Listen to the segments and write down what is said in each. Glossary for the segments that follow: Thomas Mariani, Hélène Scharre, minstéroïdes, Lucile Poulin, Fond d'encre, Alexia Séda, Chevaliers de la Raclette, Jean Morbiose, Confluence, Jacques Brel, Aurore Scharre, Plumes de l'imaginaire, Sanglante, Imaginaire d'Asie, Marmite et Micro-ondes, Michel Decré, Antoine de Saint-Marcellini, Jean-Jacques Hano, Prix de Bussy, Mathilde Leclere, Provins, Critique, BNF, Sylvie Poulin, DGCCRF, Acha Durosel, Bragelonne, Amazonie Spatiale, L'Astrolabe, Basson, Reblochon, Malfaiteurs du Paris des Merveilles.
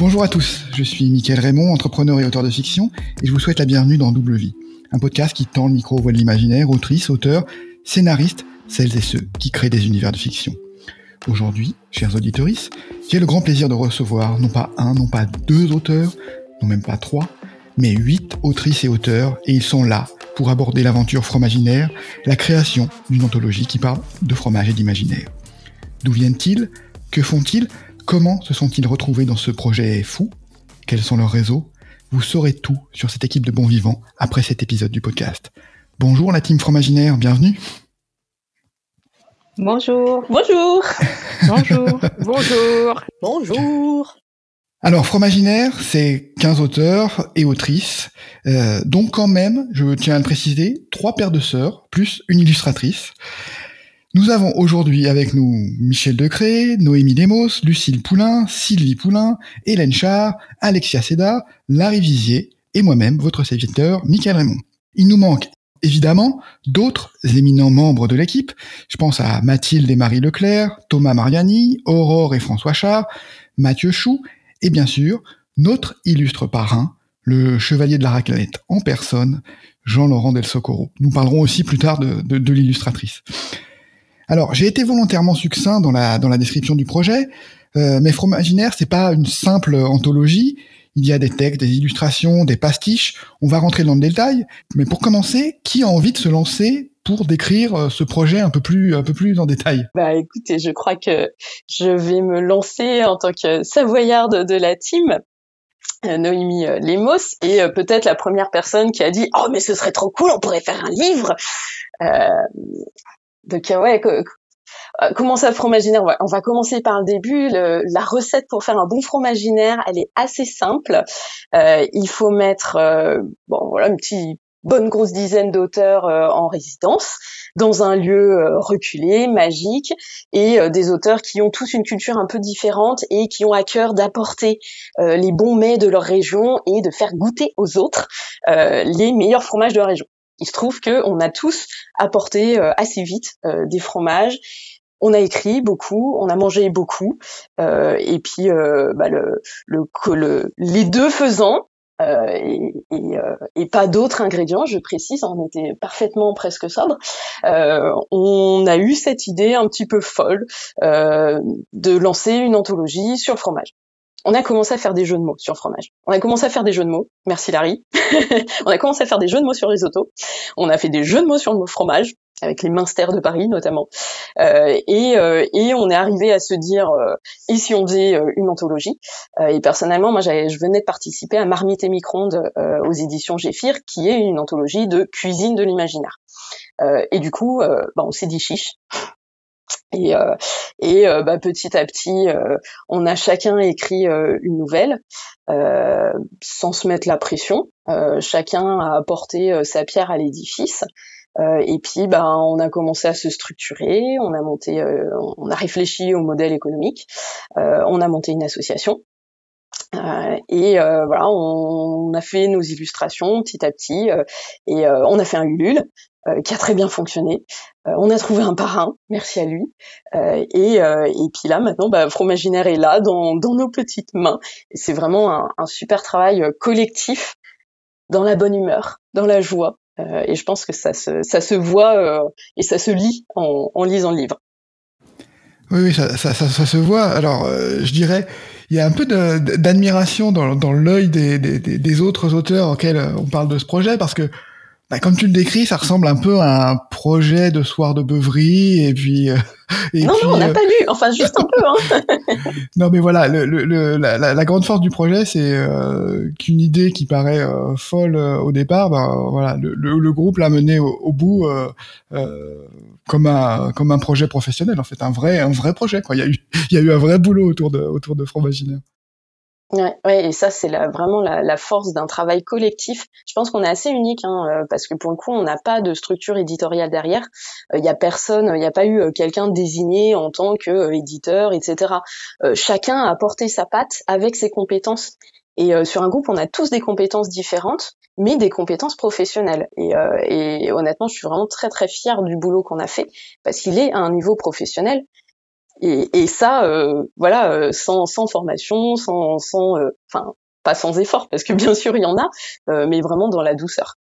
Bonjour à tous, je suis Mickaël Rémond, entrepreneur et auteur de fiction, et je vous souhaite la bienvenue dans Double Vie, un podcast qui tend le micro aux voix de l'imaginaire, autrices, auteurs, scénaristes, celles et ceux qui créent des univers de fiction. Aujourd'hui, chers auditeurs, j'ai le grand plaisir de recevoir non pas un, non pas deux auteurs, non même pas trois, mais 8 autrices et auteurs, et ils sont là pour aborder l'aventure fromaginaire, la création d'une anthologie qui parle de fromage et d'imaginaire. D'où viennent-ils? Que font-ils? Comment se sont-ils retrouvés dans ce projet fou? Quels sont leurs réseaux? Vous saurez tout sur cette équipe de bons vivants après cet épisode du podcast. Bonjour la team Fromaginaire, bienvenue. Bonjour. Bonjour. Bonjour. Bonjour. Bonjour. Alors, Fromaginaire, c'est 15 auteurs et autrices, donc quand même, je tiens à le préciser, 3 paires de sœurs, plus une illustratrice. Nous avons aujourd'hui avec nous Michel Decré, Noémie Lemos, Lucile Poulin, Sylvie Poulin, Hélène Scharre, Alexia Séda, Larry Visier et moi-même, votre serviteur, Mickaël Rémond. Il nous manque évidemment d'autres éminents membres de l'équipe, je pense à Mathilde et Marie Leclere, Thomas Mariani, Aurore et François Scharre, Mathieu Schue, et bien sûr, notre illustre parrain, le Chevalier de la Raclette en personne, Jean-Laurent Del Socorro. Nous parlerons aussi plus tard de l'illustratrice. Alors, j'ai été volontairement succinct dans la description du projet, mais Fromaginaire, c'est pas une simple anthologie. Il y a des textes, des illustrations, des pastiches. On va rentrer dans le détail, mais pour commencer, qui a envie de se lancer pour décrire ce projet un peu plus en détail? Bah écoutez, je crois que je vais me lancer en tant que savoyarde de la team, Noémie Lemos, et peut-être la première personne qui a dit « Oh, mais ce serait trop cool, on pourrait faire un livre !» Donc ouais, comment ça, Fromaginaire? On va commencer par le début. La recette pour faire un bon fromaginaire, elle est assez simple. Il faut mettre bonne grosse dizaine d'auteurs en résidence dans un lieu reculé, magique, et des auteurs qui ont tous une culture un peu différente et qui ont à cœur d'apporter les bons mets de leur région et de faire goûter aux autres les meilleurs fromages de leur région. Il se trouve qu'on a tous apporté assez vite des fromages. On a écrit beaucoup, on a mangé beaucoup, et puis les deux faisant, et pas d'autres ingrédients, je précise, on était parfaitement presque sobre. On a eu cette idée un petit peu folle de lancer une anthologie sur le fromage. On a commencé à faire des jeux de mots sur le fromage. On a commencé à faire des jeux de mots. Merci Larry. On a commencé à faire des jeux de mots sur le risotto. On a fait des jeux de mots sur le mot fromage, avec les minstères de Paris notamment. Et on est arrivé à se dire, et si on faisait une anthologie? Et personnellement, moi, je venais de participer à Marmite et Micro-ondes aux éditions Géphir, qui est une anthologie de cuisine de l'imaginaire. Et du coup, on s'est dit chiche. Et petit à petit, on a chacun écrit une nouvelle sans se mettre la pression. Chacun a apporté sa pierre à l'édifice. Et puis, on a commencé à se structurer. On a monté, on a réfléchi au modèle économique. On a monté une association. On a fait nos illustrations petit à petit. Et on a fait un Ulule. Qui a très bien fonctionné. On a trouvé un parrain, merci à lui. Et puis là, maintenant, Fromaginaire est là, dans nos petites mains. Et c'est vraiment un super travail collectif, dans la bonne humeur, dans la joie. Et je pense que ça se voit et ça se lit en lisant le livre. Oui, ça se voit. Alors, je dirais, il y a un peu d'admiration dans l'œil des autres auteurs auxquels on parle de ce projet, parce que comme tu le décris, ça ressemble un peu à un projet de soir de beuverie, et puis... on n'a pas lu, enfin, juste un peu, hein. Non, mais voilà, la grande force du projet, c'est qu'une idée qui paraît folle au départ, le groupe l'a menée au bout comme un projet professionnel, en fait, un vrai projet, quoi. Il y a eu un vrai boulot autour de Fromaginaire. Ouais, et ça, c'est vraiment la force d'un travail collectif. Je pense qu'on est assez unique, hein, parce que pour le coup, on n'a pas de structure éditoriale derrière. Il n'y a pas eu quelqu'un désigné en tant qu'éditeur, etc. Chacun a apporté sa patte avec ses compétences. Et sur un groupe, on a tous des compétences différentes, mais des compétences professionnelles. Et honnêtement, je suis vraiment très, très fière du boulot qu'on a fait, parce qu'il est à un niveau professionnel Et ça, voilà, sans formation, enfin, pas sans effort, parce que bien sûr il y en a, mais vraiment dans la douceur.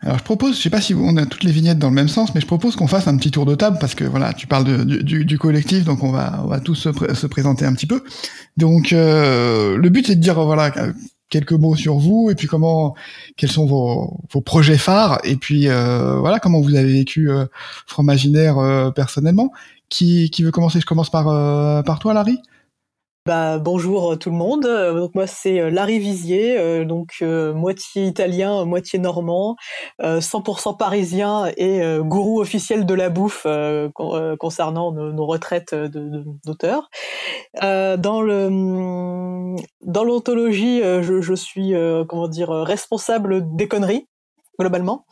Alors je propose, je sais pas si on a toutes les vignettes dans le même sens, mais je propose qu'on fasse un petit tour de table, parce que voilà, tu parles du collectif, donc on va tous se présenter un petit peu. Donc le but c'est de dire voilà quelques mots sur vous, et puis quels sont vos projets phares, et puis voilà comment vous avez vécu Fromaginaire personnellement. Qui veut commencer? Je commence par toi, Larry. Bonjour tout le monde. Donc moi c'est Larry Visier, moitié italien, moitié normand, 100% parisien et gourou officiel de la bouffe concernant nos retraites d'auteurs. Dans l'anthologie, je suis responsable des conneries globalement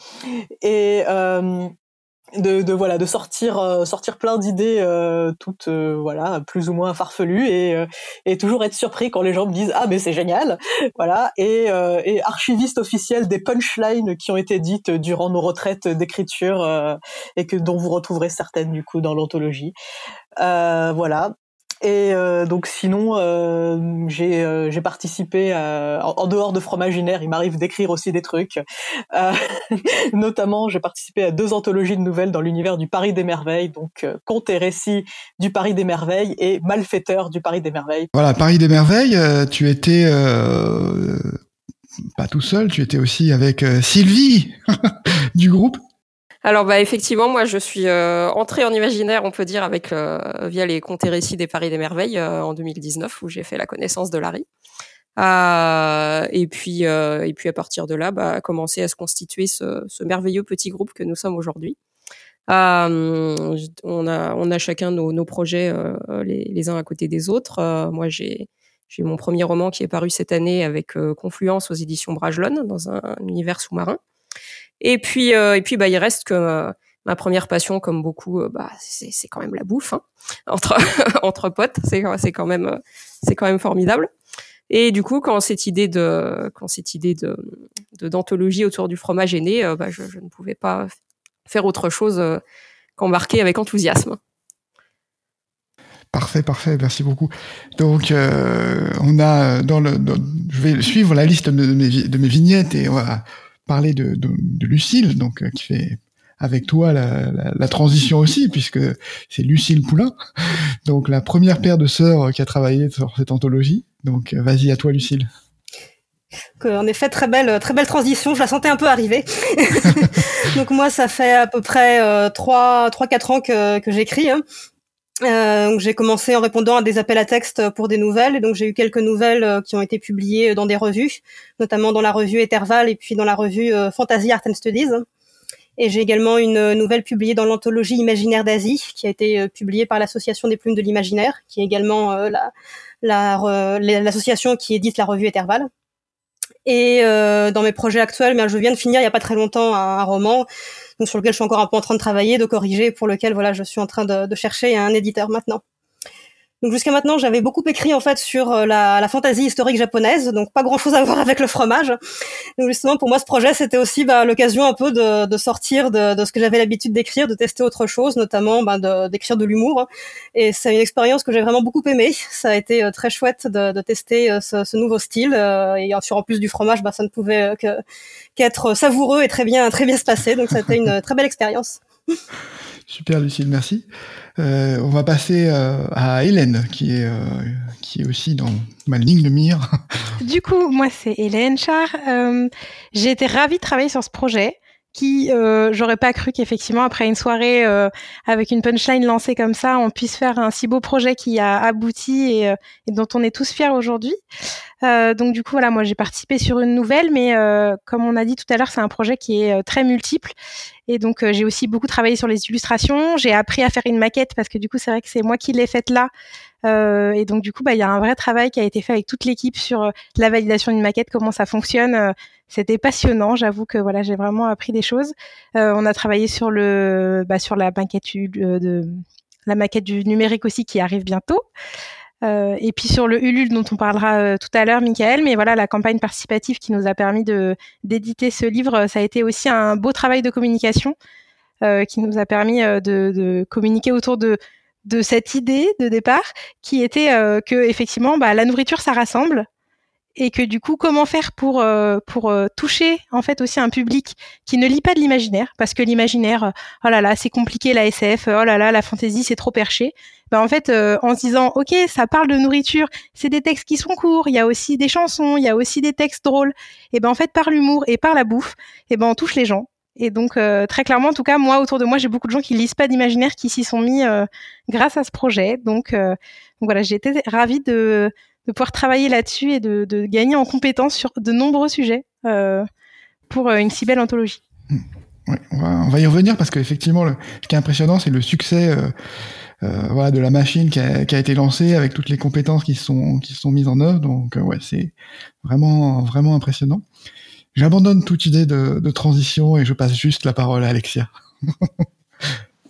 et de sortir plein d'idées toutes plus ou moins farfelues et toujours être surpris quand les gens me disent ah mais c'est génial, voilà, et archiviste officiel des punchlines qui ont été dites durant nos retraites d'écriture et que dont vous retrouverez certaines du coup dans l'anthologie, voilà. Et donc sinon, j'ai participé en dehors de Fromaginaire, il m'arrive d'écrire aussi des trucs. Notamment, j'ai participé à 2 anthologies de nouvelles dans l'univers du Paris des Merveilles, donc Contes et récits du Paris des Merveilles et Malfaiteurs du Paris des Merveilles. Voilà, Paris des Merveilles, tu étais pas tout seul, tu étais aussi avec Sylvie du groupe. Alors effectivement, moi je suis entrée en Imaginaire, on peut dire, avec via les Contes et récits des Paris des Merveilles en 2019, où j'ai fait la connaissance de Larry. Et puis à partir de là, a commencé à se constituer ce merveilleux petit groupe que nous sommes aujourd'hui. On a chacun nos projets les uns à côté des autres. Moi j'ai mon premier roman qui est paru cette année avec Confluence aux éditions Bragelonne, dans un univers sous-marin. Et puis il reste que ma première passion, comme beaucoup, c'est quand même la bouffe, hein. Entre potes, c'est quand même formidable. Et du coup, quand cette idée de d'anthologie autour du fromage est née, je ne pouvais pas faire autre chose qu'embarquer avec enthousiasme. Parfait, merci beaucoup. Donc on a je vais suivre la liste de mes vignettes et on va parler de Lucile, donc qui fait avec toi la transition aussi, puisque c'est Lucile Poulin, donc la première paire de sœurs qui a travaillé sur cette anthologie. Donc vas-y, à toi Lucile. En effet, très belle transition, je la sentais un peu arriver. Donc moi ça fait à peu près 3-4 ans que j'écris, hein. Donc j'ai commencé en répondant à des appels à texte pour des nouvelles, et donc j'ai eu quelques nouvelles qui ont été publiées dans des revues, notamment dans la revue Eterval et puis dans la revue Fantasy Art and Studies. Et j'ai également une nouvelle publiée dans l'anthologie Imaginaire d'Asie, qui a été publiée par l'association des Plumes de l'imaginaire, qui est également l'association qui édite la revue Eterval. Et dans mes projets actuels, je viens de finir il y a pas très longtemps un roman, donc sur lequel je suis encore un peu en train de travailler, de corriger, pour lequel je suis en train de chercher un éditeur maintenant. Donc jusqu'à maintenant, j'avais beaucoup écrit en fait sur la fantasy historique japonaise, donc pas grand-chose à voir avec le fromage. Donc justement, pour moi, ce projet, c'était aussi l'occasion un peu de sortir de ce que j'avais l'habitude d'écrire, de tester autre chose, notamment d'écrire de l'humour. Et c'est une expérience que j'ai vraiment beaucoup aimée. Ça a été très chouette de tester ce nouveau style. Et sur en plus du fromage, ça ne pouvait qu'être savoureux et très bien se passer. Donc ça a été une très belle expérience. Super Lucile, merci. On va passer à Hélène, qui est aussi dans ma ligne de mire. Du coup, moi c'est Hélène Scharre. J'ai été ravie de travailler sur ce projet qui, j'aurais pas cru qu'effectivement après une soirée avec une punchline lancée comme ça, on puisse faire un si beau projet qui a abouti et dont on est tous fiers aujourd'hui. Donc du coup voilà, moi j'ai participé sur une nouvelle, mais comme on a dit tout à l'heure, c'est un projet qui est très multiple. Et donc j'ai aussi beaucoup travaillé sur les illustrations, j'ai appris à faire une maquette parce que du coup c'est vrai que c'est moi qui l'ai faite là. Et donc du coup il y a un vrai travail qui a été fait avec toute l'équipe sur la validation d'une maquette, comment ça fonctionne. C'était passionnant, j'avoue que voilà, j'ai vraiment appris des choses. On a travaillé sur sur la maquette du numérique aussi qui arrive bientôt. Et puis sur le Ulule dont on parlera tout à l'heure, Mickaël, mais voilà, la campagne participative qui nous a permis d'éditer ce livre, ça a été aussi un beau travail de communication qui nous a permis de communiquer autour de de cette idée de départ qui était que effectivement la nourriture ça rassemble et que du coup comment faire pour toucher en fait aussi un public qui ne lit pas de l'imaginaire parce que l'imaginaire oh là là c'est compliqué la SF, oh là là la fantasy c'est trop perché. En fait en se disant OK, ça parle de nourriture, c'est des textes qui sont courts, il y a aussi des chansons, il y a aussi des textes drôles et en fait par l'humour et par la bouffe, on touche les gens. Et donc très clairement, en tout cas moi autour de moi j'ai beaucoup de gens qui lisent pas d'imaginaire qui s'y sont mis grâce à ce projet. Donc voilà, j'ai été ravie de pouvoir travailler là-dessus et de gagner en compétences sur de nombreux sujets pour une si belle anthologie. Ouais, on va y revenir parce qu'effectivement ce qui est impressionnant c'est le succès de la machine qui a été lancée avec toutes les compétences qui sont mises en œuvre. Donc ouais, c'est vraiment impressionnant. J'abandonne toute idée de transition et je passe juste la parole à Alexia.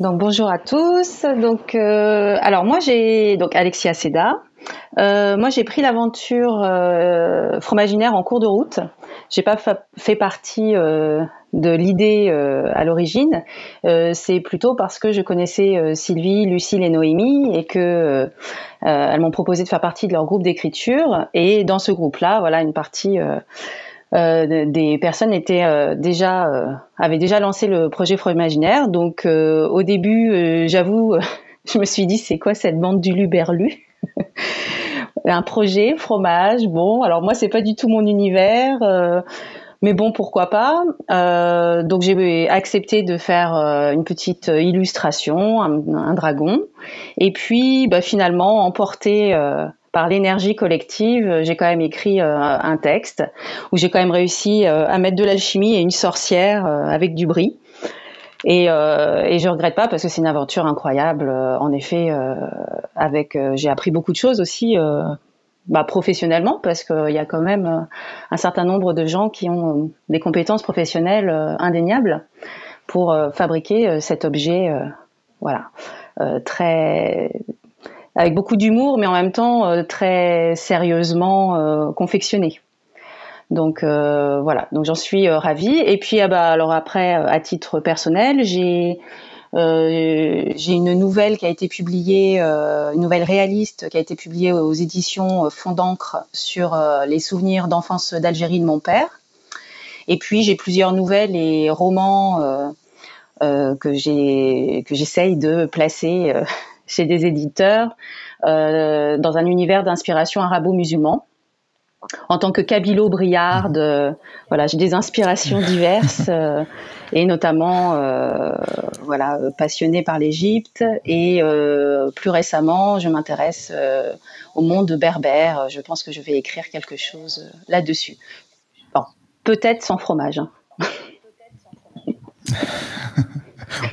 Donc bonjour à tous. Donc alors moi j'ai donc Alexia Séda. Moi j'ai pris l'aventure Fromaginaire en cours de route. J'ai pas fait partie de l'idée à l'origine. C'est plutôt parce que je connaissais Sylvie, Lucile et Noémie et que elles m'ont proposé de faire partie de leur groupe d'écriture. Et dans ce groupe-là, voilà une partie. Des personnes avaient déjà lancé le projet Fromaginaire. Donc au début, j'avoue, je me suis dit c'est quoi cette bande du Luberlu ? Un projet fromage. Bon, alors moi c'est pas du tout mon univers, mais bon pourquoi pas. Donc j'ai accepté de faire une petite illustration, un dragon. Et puis finalement emporté. Par l'énergie collective, j'ai quand même écrit un texte où j'ai quand même réussi à mettre de l'alchimie et une sorcière avec du bris. Et je regrette pas parce que c'est une aventure incroyable. En effet, j'ai appris beaucoup de choses aussi professionnellement parce qu'il y a quand même un certain nombre de gens qui ont des compétences professionnelles indéniables pour fabriquer cet objet très... avec beaucoup d'humour, mais en même temps très sérieusement confectionné. Donc voilà, donc j'en suis ravie. Et puis alors après, à titre personnel, j'ai une nouvelle qui a été publiée, une nouvelle réaliste qui a été publiée aux éditions Fond d'encre sur les souvenirs d'enfance d'Algérie de mon père. Et puis j'ai plusieurs nouvelles et romans que j'essaye de placer. Chez des éditeurs, dans un univers d'inspiration arabo-musulman. En tant que kabylo-briarde, j'ai des inspirations diverses, et notamment passionnée par l'Égypte. Et plus récemment, je m'intéresse au monde berbère. Je pense que je vais écrire quelque chose là-dessus. Bon, peut-être sans fromage. Hein.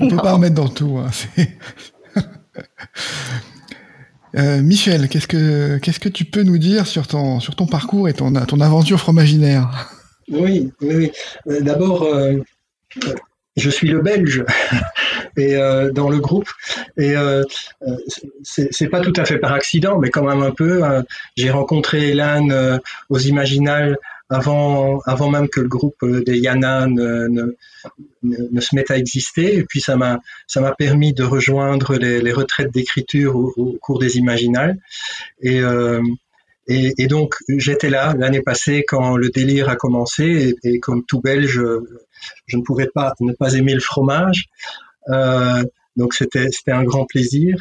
On ne peut pas en mettre dans tout. Hein. Michel, qu'est-ce que tu peux nous dire sur ton parcours et ton aventure Fromaginaire ? Oui. D'abord, je suis le Belge et dans le groupe et c'est pas tout à fait par accident, mais quand même un peu. J'ai rencontré Hélène aux Imaginales avant même que le groupe des Yana ne se mette à exister. Et puis, ça m'a permis de rejoindre les retraites d'écriture au cours des Imaginales. Et donc, j'étais là l'année passée quand le délire a commencé. Et comme tout Belge, je ne pouvais pas ne pas aimer le fromage. Donc, c'était un grand plaisir.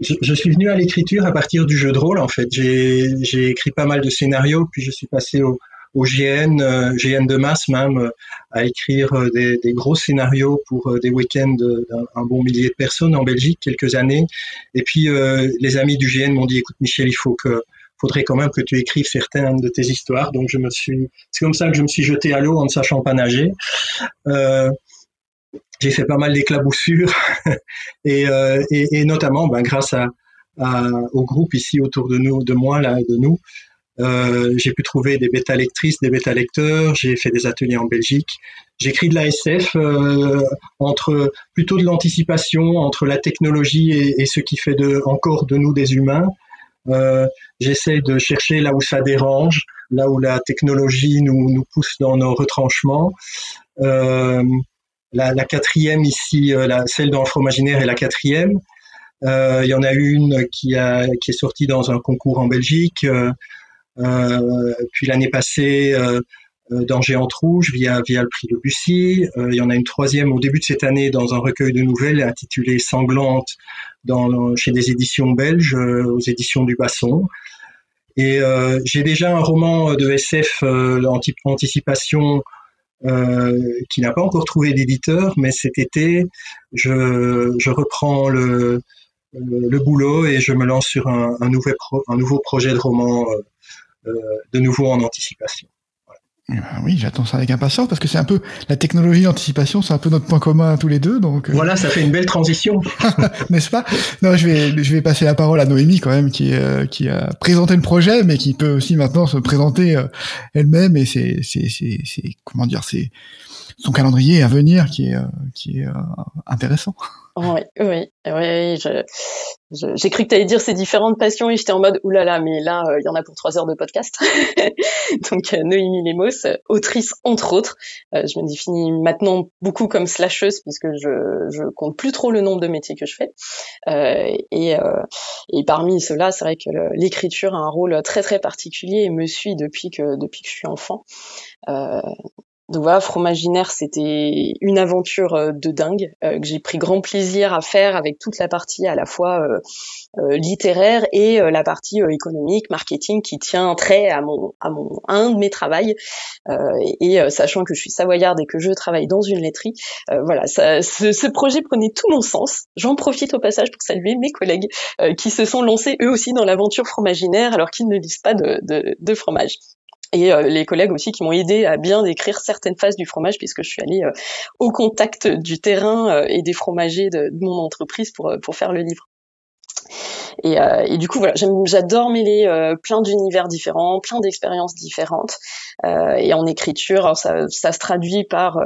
Je suis venu à l'écriture à partir du jeu de rôle, en fait. J'ai écrit pas mal de scénarios, puis je suis passé au GN de masse même, à écrire des gros scénarios pour des week-ends d'un bon millier de personnes en Belgique, quelques années. Et puis, les amis du GN m'ont dit, écoute Michel, faudrait quand même que tu écrives certaines de tes histoires. Donc, c'est comme ça que je me suis jeté à l'eau en ne sachant pas nager. J'ai fait pas mal d'éclaboussures et notamment, grâce au groupe ici autour de nous, de moi là, de nous. J'ai pu trouver des bêta-lectrices, des bêta-lecteurs, j'ai fait des ateliers en Belgique. J'écris de la SF, plutôt de l'anticipation, entre la technologie et ce qui fait encore de nous des humains. J'essaie de chercher là où ça dérange, là où la technologie nous pousse dans nos retranchements. La quatrième ici, celle dans le Fromaginaire est la quatrième. Il y en a une qui est sortie dans un concours en Belgique, puis l'année passée dans Géante Rouge via le prix de Bussy. Il y en a une troisième au début de cette année dans un recueil de nouvelles intitulé Sanglante chez des éditions belges, aux éditions du Basson. Et j'ai déjà un roman de SF anticipation qui n'a pas encore trouvé d'éditeur, mais cet été, je reprends le boulot et je me lance sur un nouveau projet de roman, de nouveau en anticipation. Eh ben oui, j'attends ça avec impatience parce que c'est un peu la technologie, l'anticipation, c'est un peu notre point commun tous les deux. Donc voilà, ça fait une belle transition, n'est-ce pas ? Non, je vais passer la parole à Noémie quand même, qui a présenté le projet, mais qui peut aussi maintenant se présenter elle-même et c'est son calendrier à venir qui est intéressant. Oui. J'ai cru que tu allais dire c'est différentes passions et j'étais en mode oulala, mais là, il y en a pour 3 heures de podcast. Donc, Noémie Lemos, autrice entre autres. Je me définis maintenant beaucoup comme slasheuse puisque je compte plus trop le nombre de métiers que je fais. Et parmi ceux-là, c'est vrai que l'écriture a un rôle très très particulier et me suit depuis que je suis enfant. Donc voilà, Fromaginaire, c'était une aventure de dingue que j'ai pris grand plaisir à faire avec toute la partie à la fois littéraire et la partie économique, marketing qui tient un trait à un de mes travails. Et sachant que je suis savoyarde et que je travaille dans une laiterie, voilà, ce projet prenait tout mon sens. J'en profite au passage pour saluer mes collègues qui se sont lancés eux aussi dans l'aventure Fromaginaire alors qu'ils ne lisent pas de fromage. Et les collègues aussi qui m'ont aidé à bien décrire certaines phases du fromage puisque je suis allée au contact du terrain et des fromagers de mon entreprise pour faire le livre. Et du coup voilà, j'adore mêler plein d'univers différents, plein d'expériences différentes. Et en écriture, ça se traduit par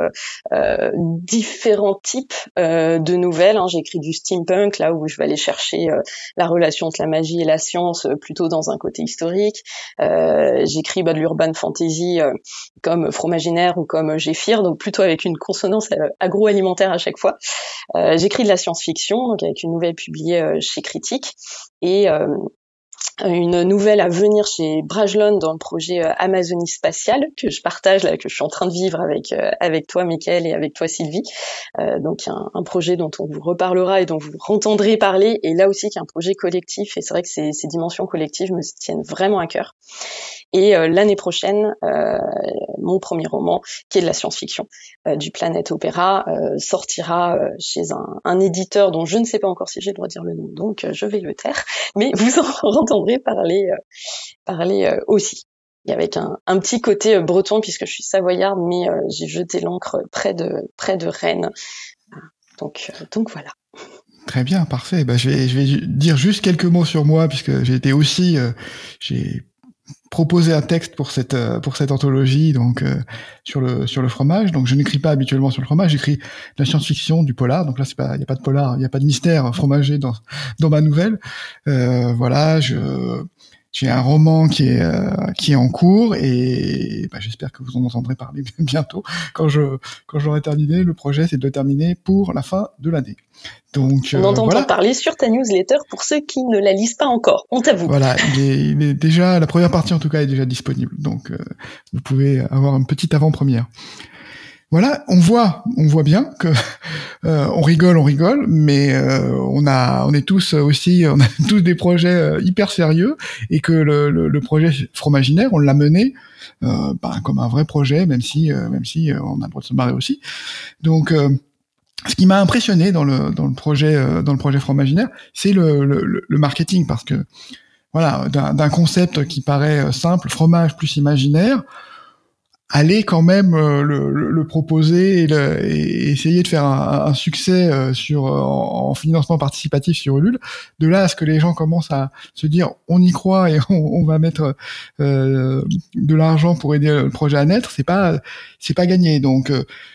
différents types de nouvelles. Hein. J'écris du steampunk, là où je vais aller chercher la relation entre la magie et la science, plutôt dans un côté historique. J'écris de l'urban fantasy comme Fromaginaire ou comme Géphir, donc plutôt avec une consonance agroalimentaire à chaque fois. J'écris de la science-fiction, donc avec une nouvelle publiée chez Critique. Et une nouvelle à venir chez Bragelonne dans le projet Amazonie spatiale que je partage là, que je suis en train de vivre avec toi Mickaël et avec toi Sylvie, donc un projet dont on vous reparlera et dont vous entendrez parler, et là aussi qui est un projet collectif, et c'est vrai que ces dimensions collectives me tiennent vraiment à cœur. Et l'année prochaine, mon premier roman, qui est de la science-fiction, du Planète Opéra, sortira chez un éditeur dont je ne sais pas encore si j'ai le droit de dire le nom, donc je vais le taire, mais vous en entendrez parler aussi. Et avec un petit côté breton, puisque je suis savoyarde, mais j'ai jeté l'ancre près de Rennes. Donc voilà. Très bien, parfait. Bah, je vais dire juste quelques mots sur moi, puisque j'ai été aussi... j'ai proposer un texte pour cette anthologie, donc sur le fromage. Donc je n'écris pas habituellement sur le fromage, j'écris de la science-fiction, du polar. Donc là c'est pas, il y a pas de polar, il y a pas de mystère fromager dans ma nouvelle. Voilà, j'ai un roman qui est en cours et bah, j'espère que vous en entendrez parler bientôt quand j'aurai terminé. Le projet, c'est de le terminer pour la fin de l'année. Donc, on entend voilà. Parler sur ta newsletter pour ceux qui ne la lisent pas encore, on t'avoue. Voilà, il est déjà, la première partie en tout cas est déjà disponible, donc vous pouvez avoir une petite avant-première. Voilà, on voit bien que on rigole, mais on a tous des projets hyper sérieux, et que le projet Fromaginaire, on l'a mené comme un vrai projet, même si on a le droit de se marrer aussi. Donc ce qui m'a impressionné dans le projet Fromaginaire, c'est le marketing, parce que voilà, d'un concept qui paraît simple, fromage plus imaginaire, aller quand même le proposer et essayer de faire un succès en financement participatif sur Ulule. De là à ce que les gens commencent à se dire on y croit et on va mettre de l'argent pour aider le projet à naître, c'est pas gagné. Donc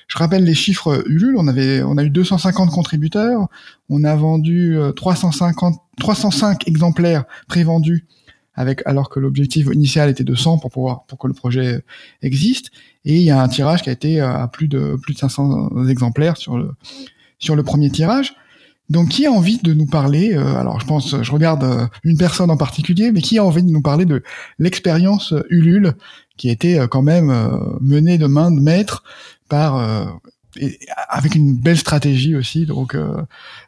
je rappelle les chiffres Ulule, on a eu 250 contributeurs, on a vendu 305 exemplaires prévendus. Alors que l'objectif initial était de 100 pour que le projet existe, et il y a un tirage qui a été à plus de 500 exemplaires sur le premier tirage. Donc, qui a envie de nous parler, alors je pense, je regarde une personne en particulier, mais qui a envie de nous parler de l'expérience Ulule, qui a été quand même menée de main de maître par, et avec une belle stratégie aussi. Donc,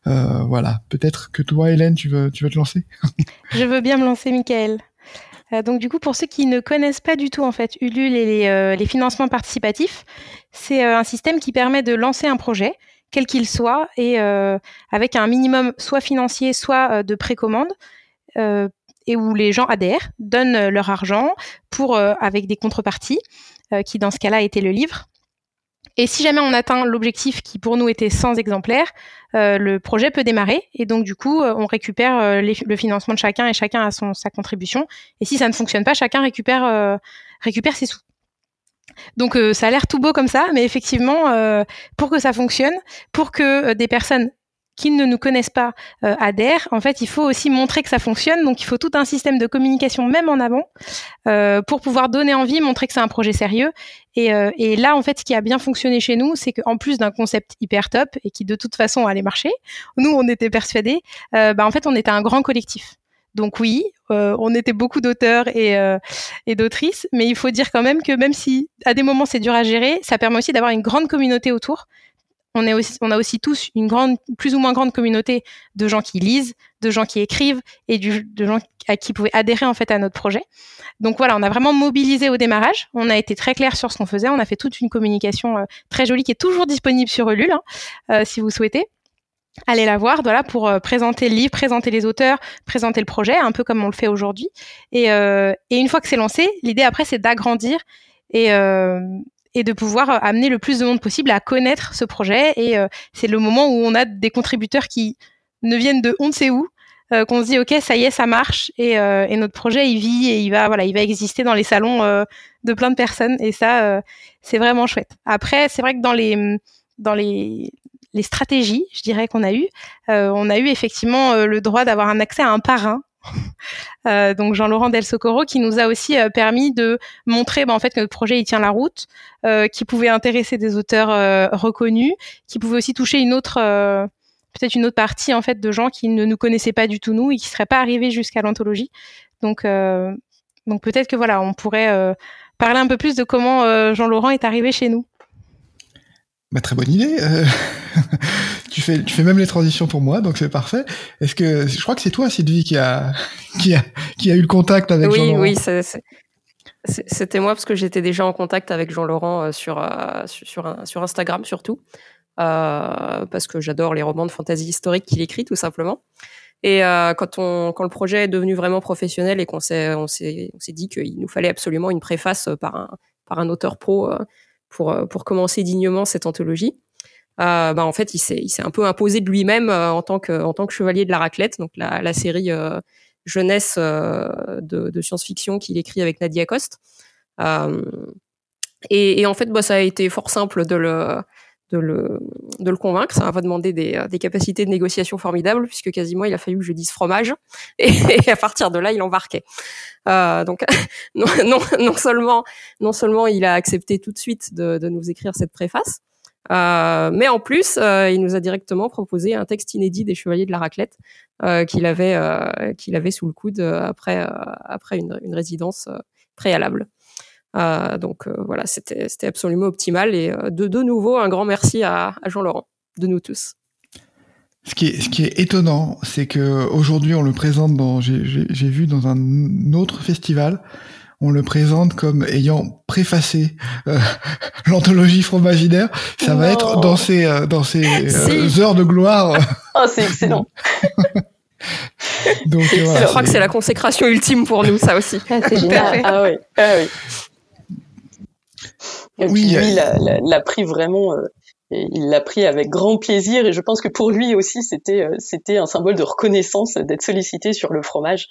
voilà, peut-être que toi, Hélène, tu veux te lancer ? Je veux bien me lancer, Mickaël. Donc du coup, pour ceux qui ne connaissent pas du tout en fait Ulule et les financements participatifs, c'est un système qui permet de lancer un projet, quel qu'il soit, et avec un minimum soit financier, soit de précommande, et où les gens adhèrent, donnent leur argent pour avec des contreparties, qui dans ce cas-là était le livre. Et si jamais on atteint l'objectif qui pour nous était 100 exemplaires, le projet peut démarrer et donc du coup on récupère le financement de chacun et chacun a sa contribution. Et si ça ne fonctionne pas, chacun récupère ses sous. Donc ça a l'air tout beau comme ça, mais effectivement pour que ça fonctionne, pour que des personnes qui ne nous connaissent pas adhèrent, en fait il faut aussi montrer que ça fonctionne. Donc il faut tout un système de communication même en avant pour pouvoir donner envie, montrer que c'est un projet sérieux. Et là, en fait, ce qui a bien fonctionné chez nous, c'est qu'en plus d'un concept hyper top et qui, de toute façon, allait marcher, nous, on était persuadés, en fait, on était un grand collectif. Donc oui, on était beaucoup d'auteurs et d'autrices, mais il faut dire quand même que même si, à des moments, c'est dur à gérer, ça permet aussi d'avoir une grande communauté autour. On a aussi tous une grande, plus ou moins grande communauté de gens qui lisent, de gens qui écrivent et de gens à qui pouvaient adhérer en fait à notre projet. Donc voilà, on a vraiment mobilisé au démarrage. On a été très clair sur ce qu'on faisait. On a fait toute une communication très jolie qui est toujours disponible sur Ulule, si vous souhaitez. Allez la voir, voilà, pour présenter le livre, présenter les auteurs, présenter le projet, un peu comme on le fait aujourd'hui. Et une fois que c'est lancé, l'idée après c'est d'agrandir et de pouvoir amener le plus de monde possible à connaître ce projet. Et c'est le moment où on a des contributeurs qui ne viennent de on ne sait où, qu'on se dit « Ok, ça y est, ça marche ». Et notre projet, il vit et il va exister dans les salons de plein de personnes. Et ça, c'est vraiment chouette. Après, c'est vrai que dans les stratégies, je dirais qu'on a eu, effectivement le droit d'avoir un accès à un parrain. Donc Jean-Laurent Del Socorro qui nous a aussi permis de montrer en fait que notre projet il tient la route, qui pouvait intéresser des auteurs reconnus, qui pouvait aussi toucher peut-être une autre partie en fait de gens qui ne nous connaissaient pas du tout nous et qui seraient pas arrivés jusqu'à l'anthologie. Donc peut-être que voilà, on pourrait parler un peu plus de comment Jean-Laurent est arrivé chez nous. Bah, très bonne idée. Tu fais même les transitions pour moi, donc c'est parfait. Est-ce que je crois que c'est toi, Sylvie, qui a eu le contact avec Jean-Laurent ? Oui, c'était moi parce que j'étais déjà en contact avec Jean-Laurent sur Instagram surtout, parce que j'adore les romans de fantasy historique qu'il écrit tout simplement. Et quand le projet est devenu vraiment professionnel et qu'on s'est dit qu'il nous fallait absolument une préface par un auteur pro. Pour commencer dignement cette anthologie, en fait, il s'est un peu imposé de lui-même en tant que chevalier de la Raclette, donc la série jeunesse de science-fiction qu'il écrit avec Nadia Coste. Et en fait, ça a été fort simple de le convaincre. Ça m'a demandé des capacités de négociation formidables, puisque quasiment il a fallu que je dise fromage, et à partir de là il embarquait. Donc non seulement il a accepté tout de suite de nous écrire cette préface, mais en plus il nous a directement proposé un texte inédit des Chevaliers de la Raclette qu'il avait sous le coude après une résidence préalable. Voilà, c'était absolument optimal et de nouveau un grand merci à Jean-Laurent, de nous tous. Ce qui est étonnant, c'est que aujourd'hui on le présente j'ai vu dans un autre festival, on le présente comme ayant préfacé l'anthologie Fromaginaire. Ça va être dans ses heures de gloire. Oh, c'est excellent. Donc, voilà, je crois que c'est la consécration ultime pour nous, ça aussi. Ah, c'est génial. Ah oui. Ah, oui. Et puis, oui, lui, l'a pris vraiment, il l'a pris avec grand plaisir, et je pense que pour lui aussi, c'était un symbole de reconnaissance d'être sollicité sur le fromage.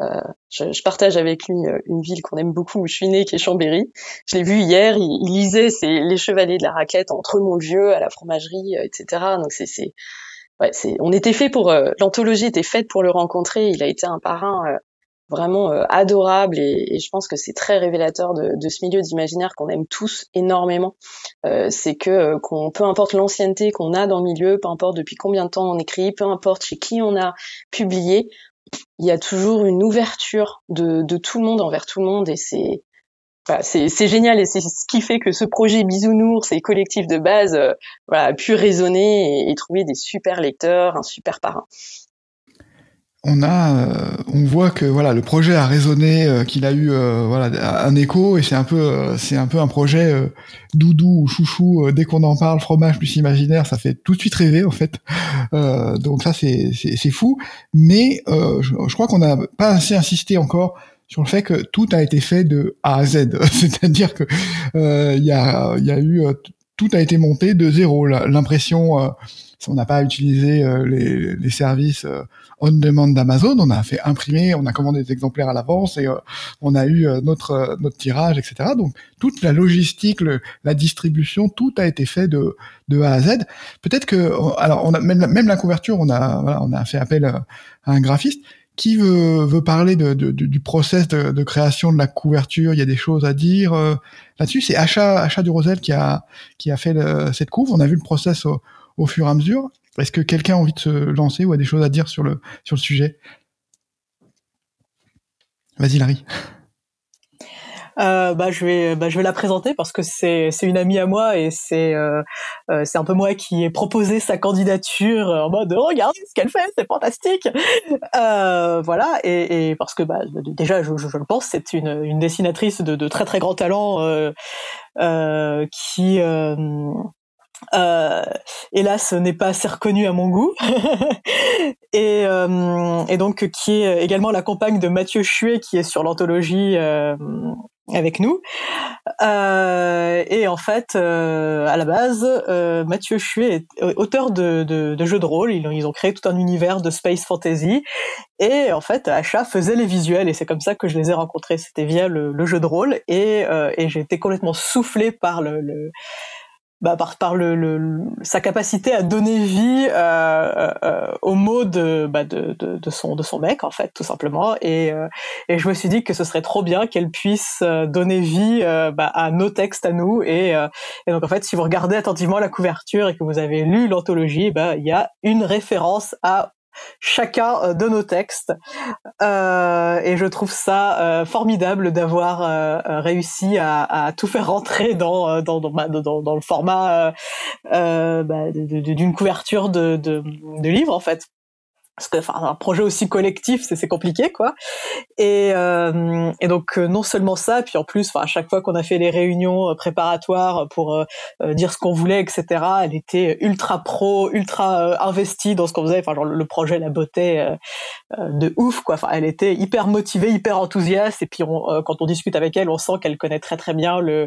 Je partage avec lui une ville qu'on aime beaucoup où je suis née, qui est Chambéry. Je l'ai vu hier, il lisait les Chevaliers de la Raclette entre Montvieux à la fromagerie, etc. Donc on était fait pour l'anthologie était faite pour le rencontrer. Il a été un parrain vraiment adorable et je pense que c'est très révélateur de ce milieu d'imaginaire qu'on aime tous énormément. C'est que qu'on, peu importe l'ancienneté qu'on a dans le milieu, peu importe depuis combien de temps on écrit, peu importe chez qui on a publié, il y a toujours une ouverture de tout le monde envers tout le monde et c'est génial et c'est ce qui fait que ce projet Bisounours et collectif de base a pu résonner et trouver des super lecteurs, un super parrain. On voit que le projet a résonné, qu'il a eu un écho et c'est un peu un projet doudou ou chouchou. Dès qu'on en parle, fromage plus imaginaire, ça fait tout de suite rêver en fait. Donc ça c'est fou. Mais je crois qu'on n'a pas assez insisté encore sur le fait que tout a été fait de A à Z, c'est-à-dire que il y a eu tout a été monté de zéro. L'impression, on n'a pas utilisé les services on demand d'Amazon. On a fait imprimer, on a commandé des exemplaires à l'avance et on a eu notre tirage, etc. Donc toute la logistique, la distribution, tout a été fait de A à Z. Peut-être que, alors, on a même la couverture, on a fait appel à un graphiste. Qui veut parler du process de création de la couverture? Il y a des choses à dire là-dessus. C'est Acha Durosel qui a fait cette couve. On a vu le process au fur et à mesure. Est-ce que quelqu'un a envie de se lancer ou a des choses à dire sur le sujet? Vas-y, Larry. Je vais la présenter parce que c'est une amie à moi et c'est un peu moi qui ai proposé sa candidature en mode regardez ce qu'elle fait, c'est fantastique. Et parce que déjà je le pense, c'est une dessinatrice de très très grand talent qui hélas n'est pas assez reconnue à mon goût et donc qui est également la compagne de Mathieu Schue qui est sur l'anthologie avec nous et en fait à la base Mathieu Schue est auteur de jeux de rôle. Ils ont créé tout un univers de space fantasy et en fait Acha faisait les visuels et c'est comme ça que je les ai rencontrés, c'était via le jeu de rôle et j'ai été complètement soufflée par sa capacité à donner vie aux mots de son mec en fait tout simplement et je me suis dit que ce serait trop bien qu'elle puisse donner vie à nos textes à nous et donc en fait si vous regardez attentivement la couverture et que vous avez lu l'anthologie il y a une référence à chacun de nos textes et je trouve ça formidable d'avoir réussi à tout faire rentrer dans le format d'une couverture de livre en fait. Parce que, un projet aussi collectif, c'est compliqué, quoi. Et donc, non seulement ça, puis en plus, à chaque fois qu'on a fait les réunions préparatoires pour dire ce qu'on voulait, etc., elle était ultra pro, ultra investie dans ce qu'on faisait. Le projet la bottait de ouf, quoi. Elle était hyper motivée, hyper enthousiaste. Et puis, quand on discute avec elle, on sent qu'elle connaît très très bien le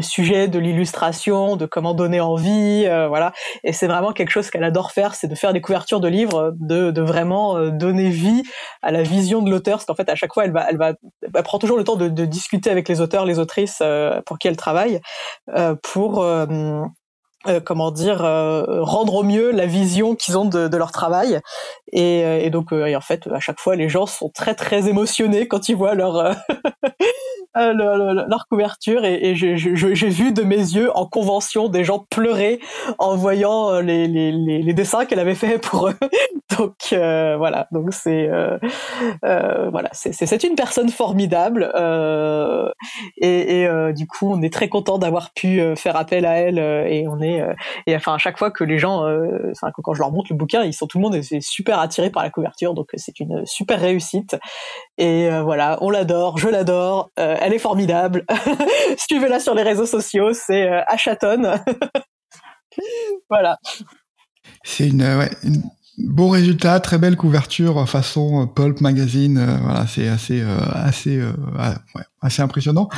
sujet de l'illustration, de comment donner envie, voilà. Et c'est vraiment quelque chose qu'elle adore faire. C'est de faire des couvertures de livres, de vraiment donner vie à la vision de l'auteur, parce qu'en fait à chaque fois elle prend toujours le temps de discuter avec les auteurs, les autrices pour qui elle travaille pour rendre au mieux la vision qu'ils ont de leur travail et donc et en fait à chaque fois les gens sont très très émotionnés quand ils voient leur couverture et j'ai vu de mes yeux en convention des gens pleurer en voyant les dessins qu'elle avait fait pour eux. Donc c'est une personne formidable et du coup on est très content d'avoir pu faire appel à elle et on est à chaque fois que les gens quand je leur montre le bouquin tout le monde est super attiré par la couverture, donc c'est une super réussite et on l'adore, je l'adore, elle est formidable. Suivez-la sur les réseaux sociaux, c'est Achaton. Voilà. C'est une beau résultat, très belle couverture façon Pulp Magazine. C'est assez impressionnant.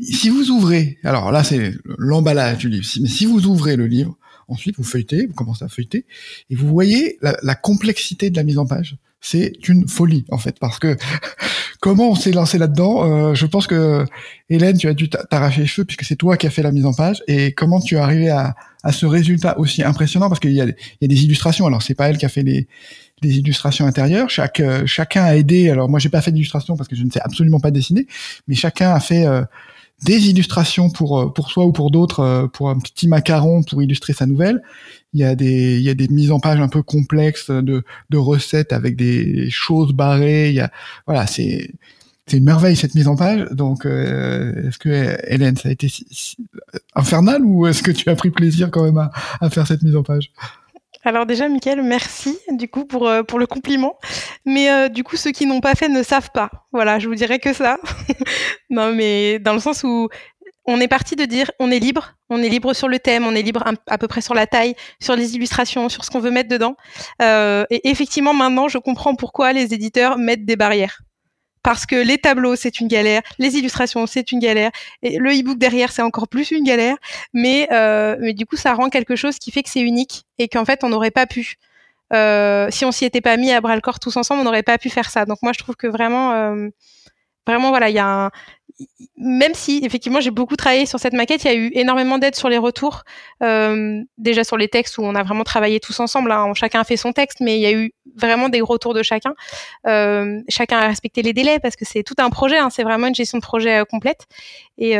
Si vous ouvrez, alors là c'est l'emballage du livre, mais si vous ouvrez le livre, ensuite vous feuilletez, vous commencez à feuilleter et vous voyez la complexité de la mise en page. C'est une folie en fait, parce que comment on s'est lancé là-dedans, je pense que Hélène, tu as dû t'arracher les cheveux puisque c'est toi qui as fait la mise en page. Et comment tu es arrivée à ce résultat aussi impressionnant, parce qu'il y a des illustrations. Alors c'est pas elle qui a fait les des illustrations intérieures. Chacun a aidé. Alors moi, j'ai pas fait d'illustration parce que je ne sais absolument pas dessiner, mais chacun a fait des illustrations pour soi ou pour d'autres, pour un petit macaron pour illustrer sa nouvelle. Il y a des mises en page un peu complexes de recettes avec des choses barrées. C'est une merveille cette mise en page. Donc, est-ce que Hélène, ça a été infernal ou est-ce que tu as pris plaisir quand même à faire cette mise en page? Alors déjà, Mickaël, merci du coup pour le compliment. Mais du coup, ceux qui n'ont pas fait ne savent pas. Voilà, je vous dirais que ça. Non, mais dans le sens où on est parti de dire on est libre sur le thème, on est libre à peu près sur la taille, sur les illustrations, sur ce qu'on veut mettre dedans. Et effectivement, maintenant, je comprends pourquoi les éditeurs mettent des barrières. Parce que les tableaux, c'est une galère, les illustrations, c'est une galère, et le e-book derrière, c'est encore plus une galère, mais du coup, ça rend quelque chose qui fait que c'est unique et qu'en fait, on n'aurait pas pu. Si on s'y était pas mis à bras-le-corps tous ensemble, on n'aurait pas pu faire ça. Donc moi, je trouve que vraiment, voilà, il y a un... Même si, effectivement, j'ai beaucoup travaillé sur cette maquette, il y a eu énormément d'aide sur les retours, déjà sur les textes où on a vraiment travaillé tous ensemble, hein, chacun a fait son texte, mais il y a eu vraiment des retours de chacun. Chacun a respecté les délais parce que c'est tout un projet, hein, c'est vraiment une gestion de projet complète. Et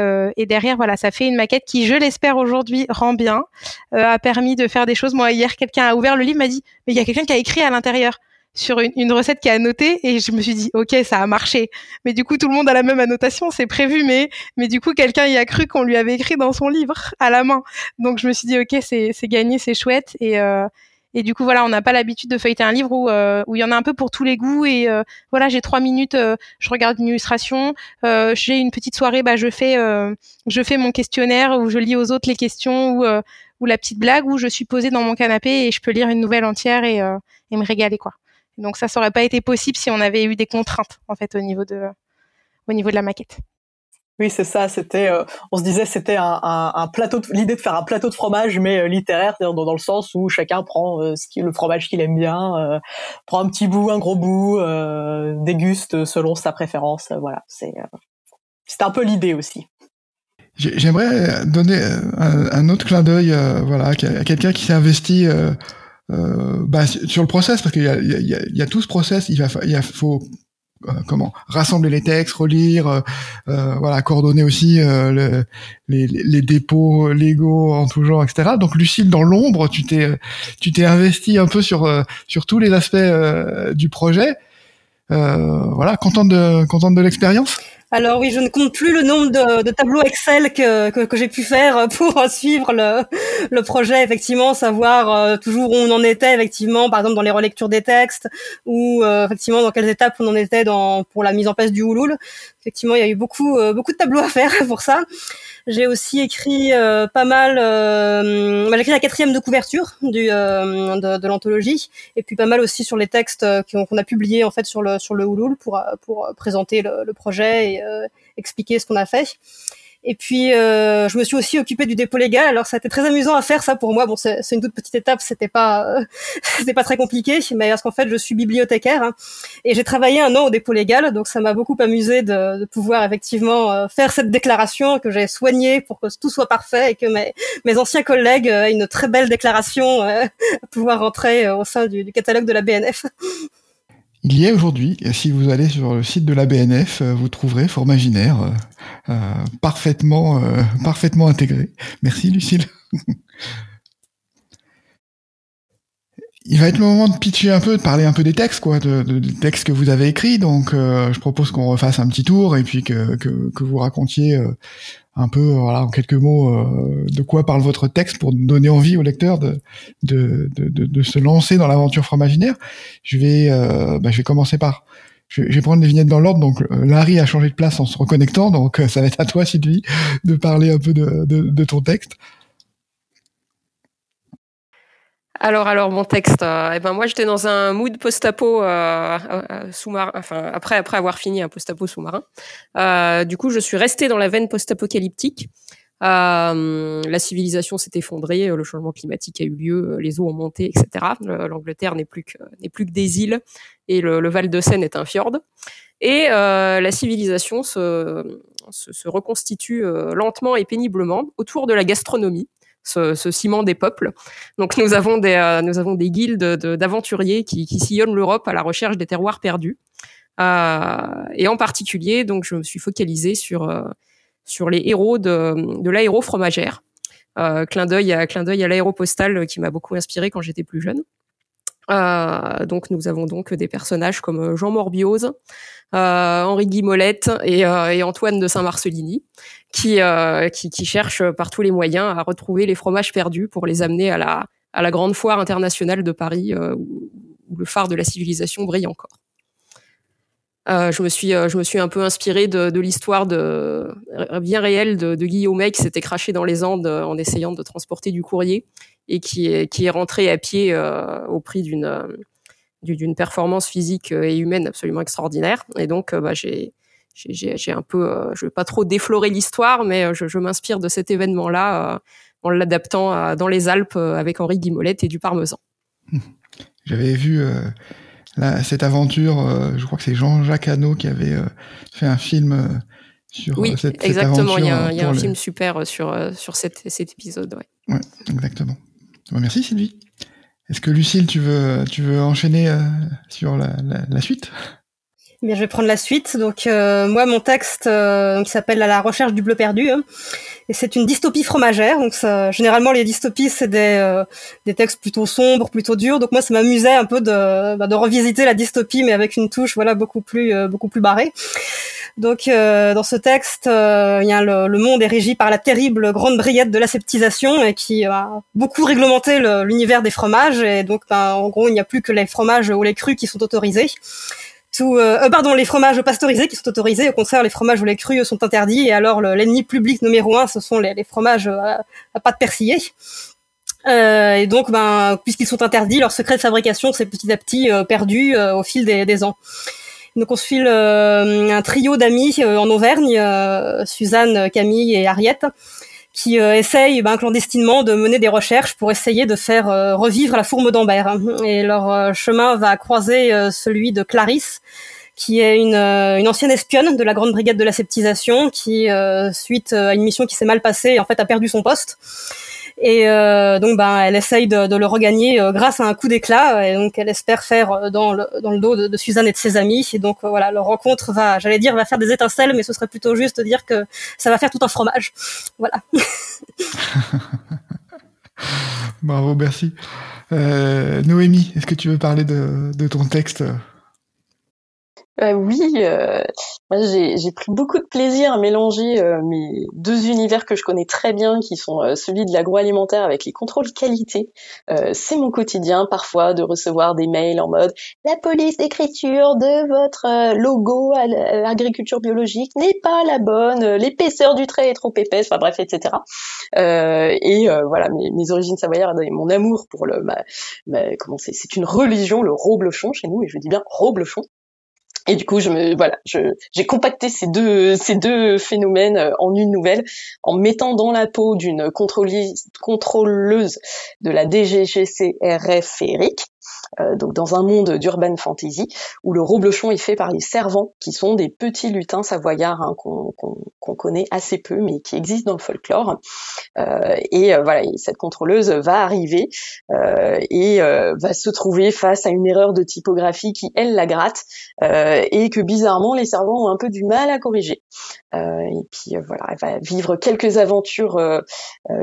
derrière, voilà, ça fait une maquette qui, je l'espère aujourd'hui, rend bien, a permis de faire des choses. Moi, hier, quelqu'un a ouvert le livre, m'a dit « Mais il y a quelqu'un qui a écrit à l'intérieur ». Sur une recette qui est annotée et je me suis dit ok, ça a marché, mais du coup tout le monde a la même annotation, c'est prévu, mais du coup quelqu'un y a cru qu'on lui avait écrit dans son livre à la main, donc je me suis dit ok, c'est gagné, c'est chouette, et du coup voilà, on n'a pas l'habitude de feuilleter un livre où il y en a un peu pour tous les goûts, et voilà, j'ai 3 minutes, je regarde une illustration, j'ai une petite soirée, je fais mon questionnaire où je lis aux autres les questions ou la petite blague, où je suis posée dans mon canapé et je peux lire une nouvelle entière et me régaler quoi. Donc ça n'aurait pas été possible si on avait eu des contraintes en fait au niveau de la maquette. Oui, c'est ça, c'était on se disait c'était un plateau, l'idée de faire un plateau de fromage mais littéraire, c'est-à-dire dans le sens où chacun prend le fromage qu'il aime bien, prend un petit bout, un gros bout, déguste selon sa préférence, voilà, c'est un peu l'idée aussi. J'aimerais donner un autre clin d'œil à quelqu'un qui s'est investi sur le process, parce qu'il y a tout ce process, il faut rassembler les textes, relire, coordonner aussi les dépôts légaux en tout genre, etc. Donc Lucile, dans l'ombre, tu t'es investi un peu sur tous les aspects du projet. Contente de l'expérience. Alors oui, je ne compte plus le nombre de tableaux Excel que j'ai pu faire pour suivre le projet, effectivement, savoir toujours où on en était, effectivement, par exemple dans les relectures des textes, ou effectivement dans quelles étapes on en était pour la mise en place du Ulule. Effectivement, il y a eu beaucoup de tableaux à faire pour ça. J'ai aussi écrit pas mal. J'ai écrit la 4e de couverture de l'anthologie, et puis pas mal aussi sur les textes qu'on a publiés en fait sur le Ulule pour présenter le projet et expliquer ce qu'on a fait. Et puis je me suis aussi occupée du dépôt légal. Alors ça a été très amusant à faire ça pour moi. Bon, c'est une toute petite étape, c'était pas très compliqué, mais parce qu'en fait je suis bibliothécaire hein, et j'ai travaillé 1 an au dépôt légal, donc ça m'a beaucoup amusée de pouvoir effectivement faire cette déclaration que j'ai soignée pour que tout soit parfait et que mes anciens collègues aient une très belle déclaration à pouvoir rentrer au sein du catalogue de la BNF. Il y a aujourd'hui, si vous allez sur le site de la BNF, vous trouverez Fromaginaire parfaitement intégré. Merci Lucile. Il va être le moment de pitcher un peu, de parler un peu des textes, des textes que vous avez écrits. Donc, je propose qu'on refasse un petit tour et puis que vous racontiez un peu, voilà, en quelques mots, de quoi parle votre texte pour donner envie au lecteur de se lancer dans l'aventure fromaginaire. Je vais commencer par. Je vais prendre les vignettes dans l'ordre, donc Larry a changé de place en se reconnectant, donc ça va être à toi Sylvie de parler un peu de ton texte. Alors mon texte, moi j'étais dans un mood post-apo sous-marin, enfin après avoir fini un post-apo sous-marin. Du coup je suis restée dans la veine post-apocalyptique. La civilisation s'est effondrée, le changement climatique a eu lieu, les eaux ont monté, etc. L'Angleterre n'est plus que des îles et le Val de Seine est un fjord. Et la civilisation se reconstitue lentement et péniblement autour de la gastronomie. ce ciment des peuples. Donc nous avons des guildes d'aventuriers qui sillonnent l'Europe à la recherche des terroirs perdus. Et en particulier, donc je me suis focalisée sur les héros de l'aéro fromagère. Clin d'œil à l'aéropostale qui m'a beaucoup inspirée quand j'étais plus jeune. Donc nous avons donc des personnages comme Jean Morbiose, Henri Guimolette et Antoine de Saint-Marcellini qui cherchent par tous les moyens à retrouver les fromages perdus pour les amener à la grande foire internationale de Paris où le phare de la civilisation brille encore. Je me suis un peu inspirée de l'histoire bien réelle de Guillaumet qui s'était craché dans les Andes en essayant de transporter du courrier et qui est rentré à pied au prix d'une performance physique et humaine absolument extraordinaire. Et donc j'ai un peu je vais pas trop déflorer l'histoire, mais je m'inspire de cet événement-là en l'adaptant dans les Alpes avec Henri Guimolette et du parmesan. J'avais vu là, cette aventure, je crois que c'est Jean-Jacques Hano qui avait fait un film sur cette aventure. Oui, exactement. Il y a un film super sur cet épisode. Oui, ouais, exactement. Bon, merci Sylvie. Est-ce que Lucile, tu veux enchaîner sur la suite ? Bien, je vais prendre la suite. Donc moi, mon texte qui s'appelle « À la recherche du bleu perdu », hein, et c'est une dystopie fromagère. Donc ça, généralement, les dystopies, c'est des textes plutôt sombres, plutôt durs. Donc moi, ça m'amusait un peu de revisiter la dystopie, mais avec une touche beaucoup plus barrée. Donc dans ce texte, il y a le monde est régi par la terrible grande Briette de l'aseptisation et qui a beaucoup réglementé l'univers des fromages. Et donc, en gros, il n'y a plus que les fromages ou les crus qui sont autorisés. Les fromages pasteurisés qui sont autorisés, au contraire, les fromages au lait cru sont interdits, et alors l'ennemi public numéro un, ce sont les fromages à pâte persillée. Et donc, puisqu'ils sont interdits, leur secret de fabrication s'est petit à petit perdu au fil des ans. Donc on se file un trio d'amis en Auvergne, Suzanne, Camille et Ariette, qui essayent clandestinement de mener des recherches pour essayer de faire revivre la fourme d'Ambert. Et leur chemin va croiser celui de Clarisse, qui est une ancienne espionne de la grande brigade de l'aseptisation, qui, suite à une mission qui s'est mal passée, en fait a perdu son poste. Et donc elle essaye de le regagner grâce à un coup d'éclat, et donc elle espère faire dans le dos de Suzanne et de ses amis. Et donc voilà, leur rencontre va faire des étincelles, mais ce serait plutôt juste de dire que ça va faire tout un fromage. Voilà. Bravo, merci. Noémie, est-ce que tu veux parler de ton texte ? Oui, moi j'ai pris beaucoup de plaisir à mélanger mes deux univers que je connais très bien, qui sont celui de l'agroalimentaire avec les contrôles qualité. C'est mon quotidien parfois de recevoir des mails en mode « La police d'écriture de votre logo à l'agriculture biologique n'est pas la bonne, l'épaisseur du trait est trop épaisse », enfin bref, etc. Voilà, mes origines savoyardes et mon amour pour c'est une religion, le reblochon chez nous, et je dis bien reblochon. Et du coup, j'ai compacté ces deux phénomènes en une nouvelle, en mettant dans la peau d'une contrôleuse de la DGCCRF féerique, donc dans un monde d'urban fantasy, où le reblochon est fait par les servants, qui sont des petits lutins savoyards qu'on connaît assez peu, mais qui existent dans le folklore. Et cette contrôleuse va arriver et va se trouver face à une erreur de typographie qui, elle, la gratte, et que bizarrement, les servants ont un peu du mal à corriger. Et puis, elle va vivre quelques aventures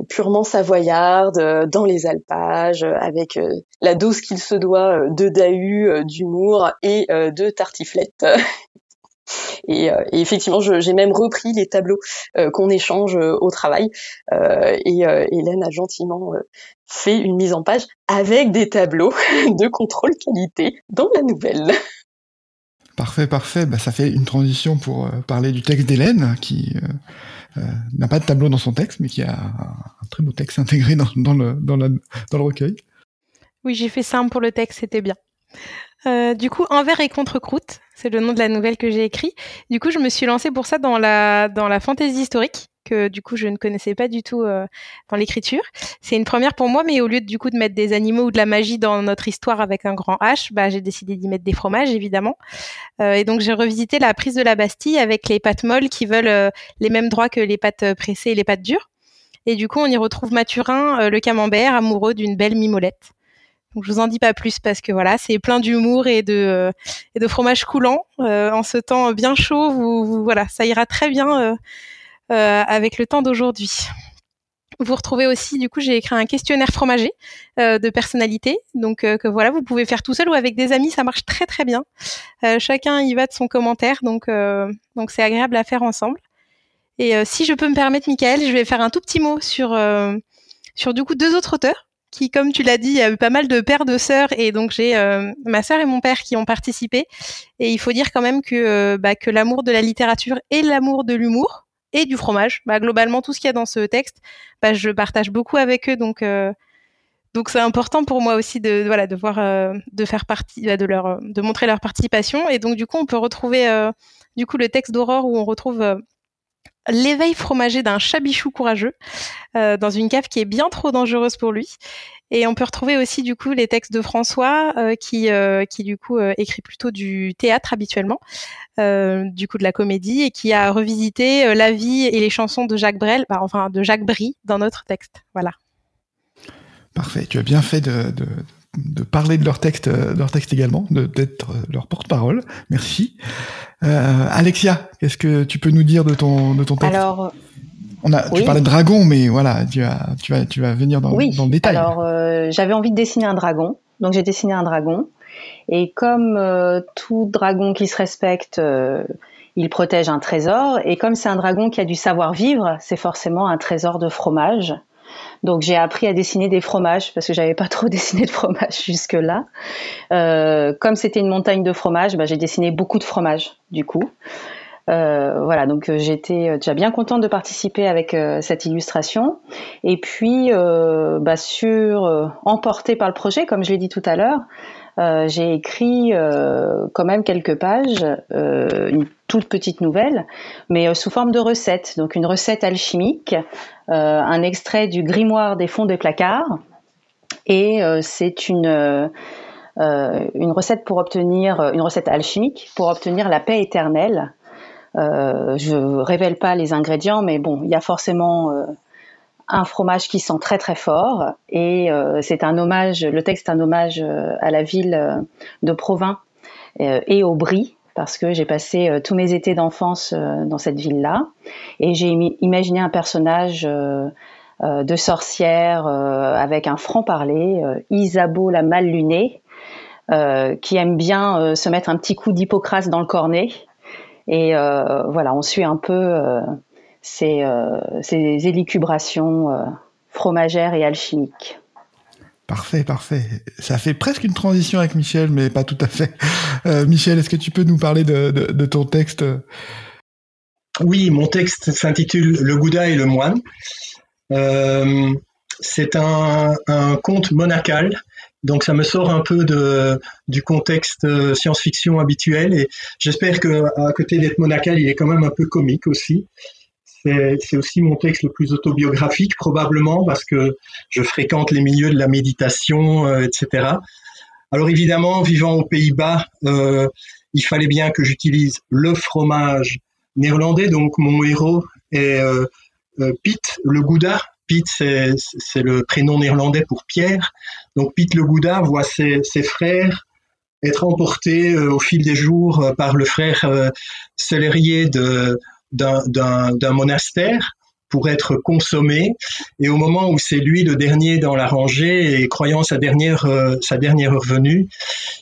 purement savoyardes dans les alpages, avec la dose qu'il se doit de Dahu, d'humour et de tartiflette. Et effectivement, j'ai même repris les tableaux qu'on échange au travail. Hélène a gentiment fait une mise en page avec des tableaux de contrôle qualité dans la nouvelle. Parfait. Ça fait une transition pour parler du texte d'Hélène, qui n'a pas de tableau dans son texte, mais qui a un très beau texte intégré dans le recueil. Oui, j'ai fait simple pour le texte, c'était bien. Du coup, Envers et contre-croûte, c'est le nom de la nouvelle que j'ai écrite. Du coup, je me suis lancée pour ça dans la fantaisie historique, que du coup, je ne connaissais pas du tout dans l'écriture. C'est une première pour moi, mais au lieu du coup de mettre des animaux ou de la magie dans notre histoire avec un grand H, j'ai décidé d'y mettre des fromages, évidemment. Et donc, j'ai revisité la prise de la Bastille avec les pâtes molles qui veulent les mêmes droits que les pâtes pressées et les pâtes dures. Et du coup, on y retrouve Mathurin, le camembert, amoureux d'une belle mimolette. Donc, je vous en dis pas plus parce que voilà, c'est plein d'humour et de fromage coulant. En ce temps bien chaud, voilà, ça ira très bien avec le temps d'aujourd'hui. Vous retrouvez aussi, du coup, j'ai écrit un questionnaire fromager de personnalité, donc que voilà, vous pouvez faire tout seul ou avec des amis, ça marche très très bien. Chacun y va de son commentaire, donc c'est agréable à faire ensemble. Et si je peux me permettre, Mickaël, je vais faire un tout petit mot sur du coup deux autres auteurs qui, comme tu l'as dit, il y a eu pas mal de pères de sœurs, et donc j'ai ma sœur et mon père qui ont participé. Et il faut dire quand même que l'amour de la littérature et l'amour de l'humour et du fromage, globalement tout ce qu'il y a dans ce texte, je partage beaucoup avec eux, donc c'est important pour moi aussi de voir, de faire partie, de montrer leur participation. Et donc du coup on peut retrouver le texte d'Aurore où on retrouve l'éveil fromager d'un chat bichou courageux dans une cave qui est bien trop dangereuse pour lui. Et on peut retrouver aussi du coup les textes de François qui du coup écrit plutôt du théâtre habituellement, du coup de la comédie, et qui a revisité la vie et les chansons de Jacques Brel, de Jacques Brie dans notre texte. Voilà. Parfait. Tu as bien fait de parler de leur texte également, d'être leur porte-parole. Merci. Alexia, qu'est-ce que tu peux nous dire de ton texte ? Alors, tu parlais de dragon, mais voilà, tu vas venir dans le détail. Alors, j'avais envie de dessiner un dragon, donc j'ai dessiné un dragon. Et comme tout dragon qui se respecte, il protège un trésor. Et comme c'est un dragon qui a du savoir-vivre, c'est forcément un trésor de fromage. Donc j'ai appris à dessiner des fromages parce que j'avais pas trop dessiné de fromage jusque-là. Comme c'était une montagne de fromage, j'ai dessiné beaucoup de fromages du coup. Donc j'étais déjà bien contente de participer avec cette illustration. Et puis, emportée par le projet, comme je l'ai dit tout à l'heure, j'ai écrit quand même quelques pages, une toute petite nouvelle, mais sous forme de recette. Donc une recette alchimique, un extrait du grimoire des fonds des placards, et c'est une recette alchimique pour obtenir la paix éternelle. Je ne révèle pas les ingrédients, mais bon, il y a forcément un fromage qui sent très très fort, et c'est un hommage, le texte est un hommage à la ville de Provins et au Brie, parce que j'ai passé tous mes étés d'enfance dans cette ville-là, et j'ai imaginé un personnage de sorcière avec un franc-parler, Isabeau la mal lunée, qui aime bien se mettre un petit coup d'Hippocrate dans le cornet. Et on suit un peu ces élucubrations fromagères et alchimiques. Parfait, parfait. Ça fait presque une transition avec Michel, mais pas tout à fait. Michel, est-ce que tu peux nous parler de ton texte ? Oui, mon texte s'intitule « Le Gouda et le moine ». C'est un conte monacal. Donc ça me sort un peu du contexte science-fiction habituel, et j'espère qu'à côté d'être monacal, il est quand même un peu comique aussi. C'est aussi mon texte le plus autobiographique probablement, parce que je fréquente les milieux de la méditation, etc. Alors évidemment, vivant aux Pays-Bas, il fallait bien que j'utilise le fromage néerlandais, donc mon héros est Piet, le Gouda. Piet, c'est le prénom néerlandais pour Pierre. Donc Piet le Gouda voit ses frères être emportés au fil des jours par le frère cellérier d'un monastère pour être consommé. Et au moment où c'est lui le dernier dans la rangée et croyant sa dernière heure venue,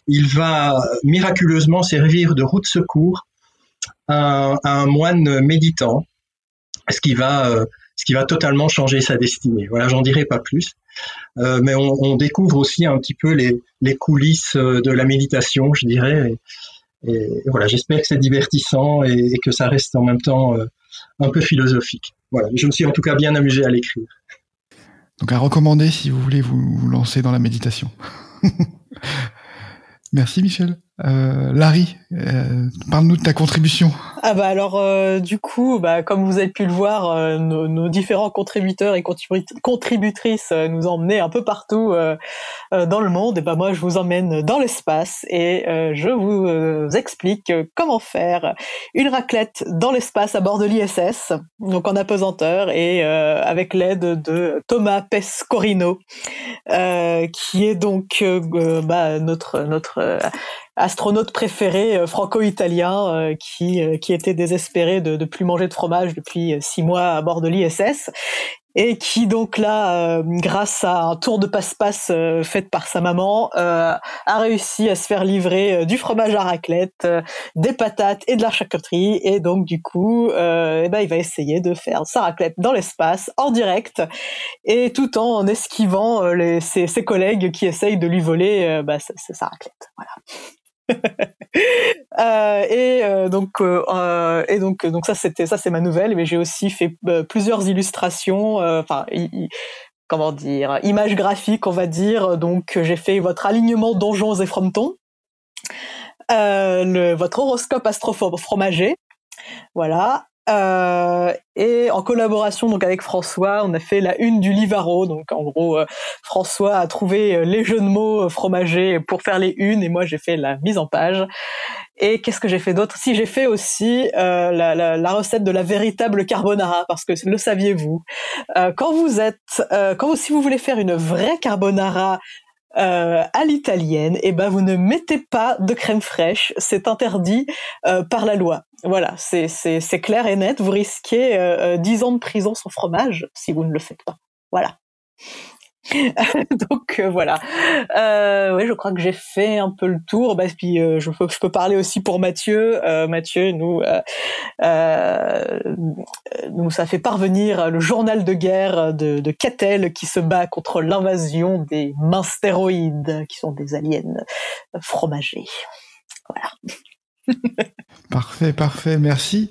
il va miraculeusement servir de roue de secours à un moine méditant, ce qui va totalement changer sa destinée. Voilà, j'en dirai pas plus. Mais on découvre aussi un petit peu les coulisses de la méditation, je dirais. Et voilà, j'espère que c'est divertissant et que ça reste en même temps un peu philosophique. Voilà, je me suis en tout cas bien amusé à l'écrire. Donc à recommander si vous voulez vous lancer dans la méditation. Merci Michel. Larry, parle-nous de ta contribution. Ah bah alors du coup, bah comme vous avez pu le voir, nos différents contributeurs et contributrices nous emmenaient un peu partout dans le monde. Et bah moi, je vous emmène dans l'espace et je vous explique comment faire une raclette dans l'espace à bord de l'ISS, donc en apesanteur et avec l'aide de Thomas Pescorino, qui est donc bah notre astronaute préféré franco-italien qui était désespéré de plus manger de fromage depuis 6 mois à bord de l'ISS et qui donc là, grâce à un tour de passe-passe fait par sa maman, a réussi à se faire livrer du fromage à raclette, des patates et de la charcuterie. Et donc du coup, il va essayer de faire sa raclette dans l'espace, en direct, et tout en esquivant ses collègues qui essayent de lui voler sa raclette. Voilà. Donc c'est ma nouvelle, mais j'ai aussi fait plusieurs illustrations, images graphiques, on va dire. Donc j'ai fait votre alignement donjons et frometons, votre horoscope astro-fromager, voilà. Et en collaboration donc avec François, on a fait la une du Livaro. Donc en gros, François a trouvé les jeux de mots fromagers pour faire les unes, et moi j'ai fait la mise en page. Et qu'est-ce que j'ai fait d'autre? Si, j'ai fait aussi la recette de la véritable carbonara, parce que le saviez-vous, si vous voulez faire une vraie carbonara à l'italienne, et ben vous ne mettez pas de crème fraîche, c'est interdit par la loi. Voilà, c'est clair et net. Vous risquez 10 ans de prison sans fromage si vous ne le faites pas. Voilà. Donc voilà. Oui, je crois que j'ai fait un peu le tour. Puis je peux parler aussi pour Mathieu. Mathieu nous a fait parvenir le journal de guerre de Catel, qui se bat contre l'invasion des minstéroïdes, qui sont des aliens fromagers. Voilà. Parfait, merci.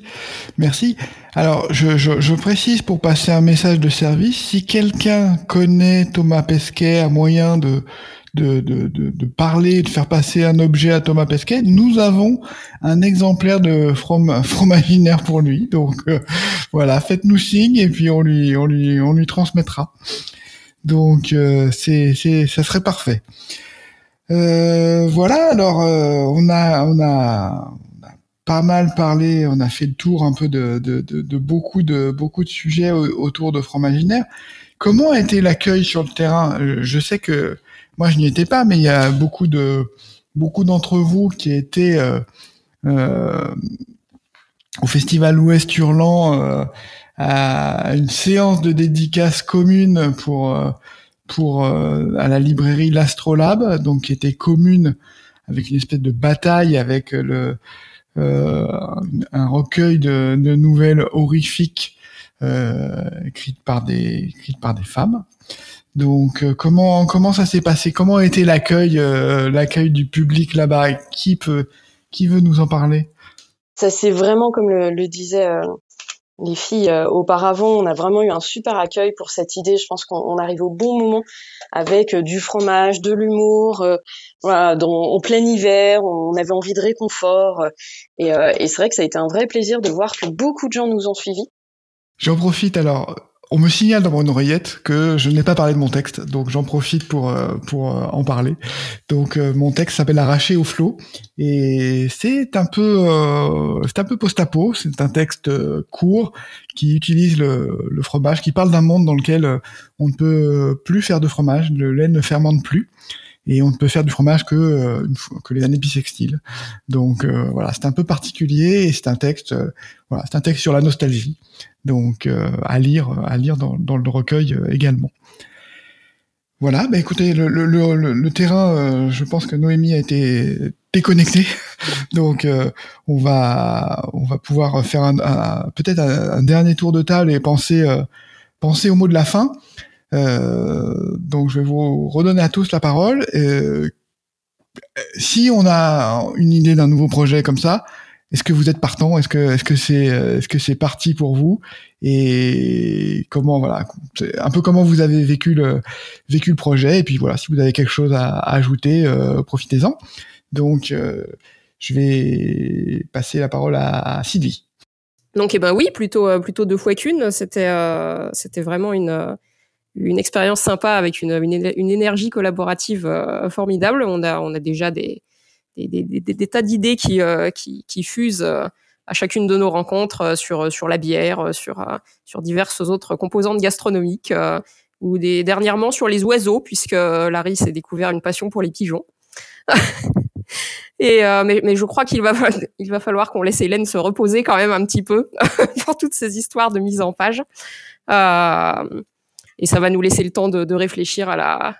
Alors je précise, pour passer un message de service, si quelqu'un connaît Thomas Pesquet, un moyen de parler, de faire passer un objet à Thomas Pesquet, nous avons un exemplaire de Fromaginaire pour lui, donc voilà, faites-nous signe et puis on lui transmettra, donc ça serait parfait. Voilà, alors on a pas mal parlé, on a fait le tour un peu de beaucoup de sujets autour de Fromaginaire. Comment a été l'accueil sur le terrain? Je sais que moi je n'y étais pas, mais il y a beaucoup d'entre vous qui étaient au festival Ouest Hurlant, à une séance de dédicace commune pour à la librairie L'Astrolabe, donc qui était commune, avec une espèce de bataille avec un recueil de nouvelles horrifiques écrites par des femmes. Donc comment ça s'est passé? Comment a été l'accueil du public là-bas? Qui veut nous en parler? Ça, c'est vraiment comme le disait les filles auparavant, on a vraiment eu un super accueil pour cette idée. Je pense qu'on arrive au bon moment avec du fromage, de l'humour, en plein hiver, on avait envie de réconfort. Et c'est vrai que ça a été un vrai plaisir de voir que beaucoup de gens nous ont suivis. J'en profite alors. On me signale dans mon oreillette que je n'ai pas parlé de mon texte, donc j'en profite pour en parler. Donc mon texte s'appelle Arraché au flot, et c'est un peu post-apo. C'est un texte court qui utilise le fromage, qui parle d'un monde dans lequel on ne peut plus faire de fromage, le lait ne fermente plus, et on ne peut faire du fromage que les années bissextiles. Donc voilà, c'est un peu particulier, et c'est un texte sur la nostalgie. Donc à lire dans le recueil également. Voilà, écoutez, le terrain, je pense que Noémie a été déconnectée, donc on va pouvoir faire peut-être un dernier tour de table et penser au mot de la fin. Donc je vais vous redonner à tous la parole. Si on a une idée d'un nouveau projet comme ça, Est-ce que vous êtes partant ? Est-ce que c'est parti pour vous ? Et comment, voilà, un peu comment vous avez vécu le projet. Et puis voilà, si vous avez quelque chose à ajouter, profitez-en. Donc, je vais passer la parole à Sylvie. Donc, eh ben oui, plutôt deux fois qu'une. C'était vraiment une expérience sympa avec une énergie collaborative formidable. On a déjà des tas d'idées qui fusent à chacune de nos rencontres sur la bière, sur diverses autres composantes gastronomiques, ou dernièrement sur les oiseaux, puisque Larry s'est découvert une passion pour les pigeons. Et mais je crois qu'il va falloir qu'on laisse Hélène se reposer quand même un petit peu pour toutes ces histoires de mise en page. Et ça va nous laisser le temps de réfléchir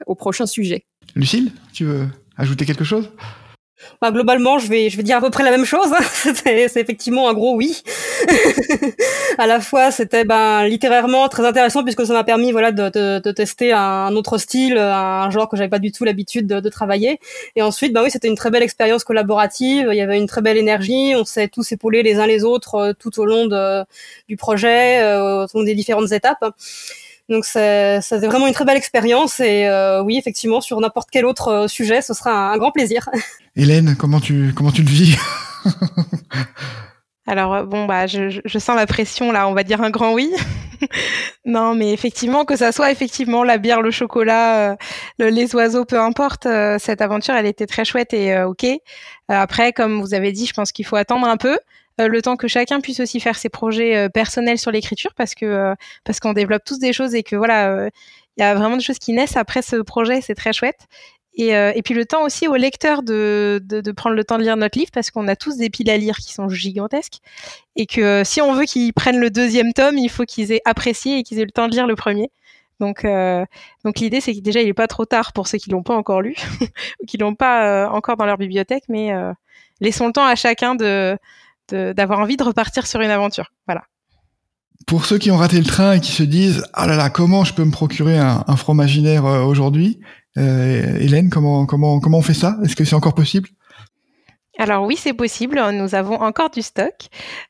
au prochain sujet. Lucile, tu veux ajouter quelque chose ? Bah, globalement, je vais dire à peu près la même chose. C'est effectivement un gros oui. À la fois, c'était littérairement très intéressant puisque ça m'a permis de tester un autre style, un genre que j'avais pas du tout l'habitude de travailler. Et ensuite, oui, c'était une très belle expérience collaborative. Il y avait une très belle énergie. On s'est tous épaulés les uns les autres tout au long du projet, au long des différentes étapes. Donc ça c'est vraiment une très belle expérience et oui, effectivement, sur n'importe quel autre sujet, ce sera un grand plaisir. Hélène, comment tu le vis ? Alors bon, je sens la pression là, on va dire un grand oui. Non, mais effectivement, que ça soit effectivement la bière, le chocolat, les oiseaux, peu importe, cette aventure, elle était très chouette et ok. Après, comme vous avez dit, je pense qu'il faut attendre un peu. Le temps que chacun puisse aussi faire ses projets personnels sur l'écriture parce qu'on développe tous des choses et que voilà, y a vraiment des choses qui naissent après ce projet, c'est très chouette. Et puis le temps aussi aux lecteurs de prendre le temps de lire notre livre parce qu'on a tous des piles à lire qui sont gigantesques et que si on veut qu'ils prennent le deuxième tome, il faut qu'ils aient apprécié et qu'ils aient le temps de lire le premier. Donc l'idée, c'est que déjà, il n'est pas trop tard pour ceux qui ne l'ont pas encore lu ou qui ne l'ont pas encore dans leur bibliothèque, mais laissons le temps à chacun d'avoir envie de repartir sur une aventure. Voilà. Pour ceux qui ont raté le train et qui se disent « Ah là là, comment je peux me procurer un Fromaginaire aujourd'hui ?» Hélène, comment on fait ça ? Est-ce que c'est encore possible ? Alors oui, c'est possible. Nous avons encore du stock.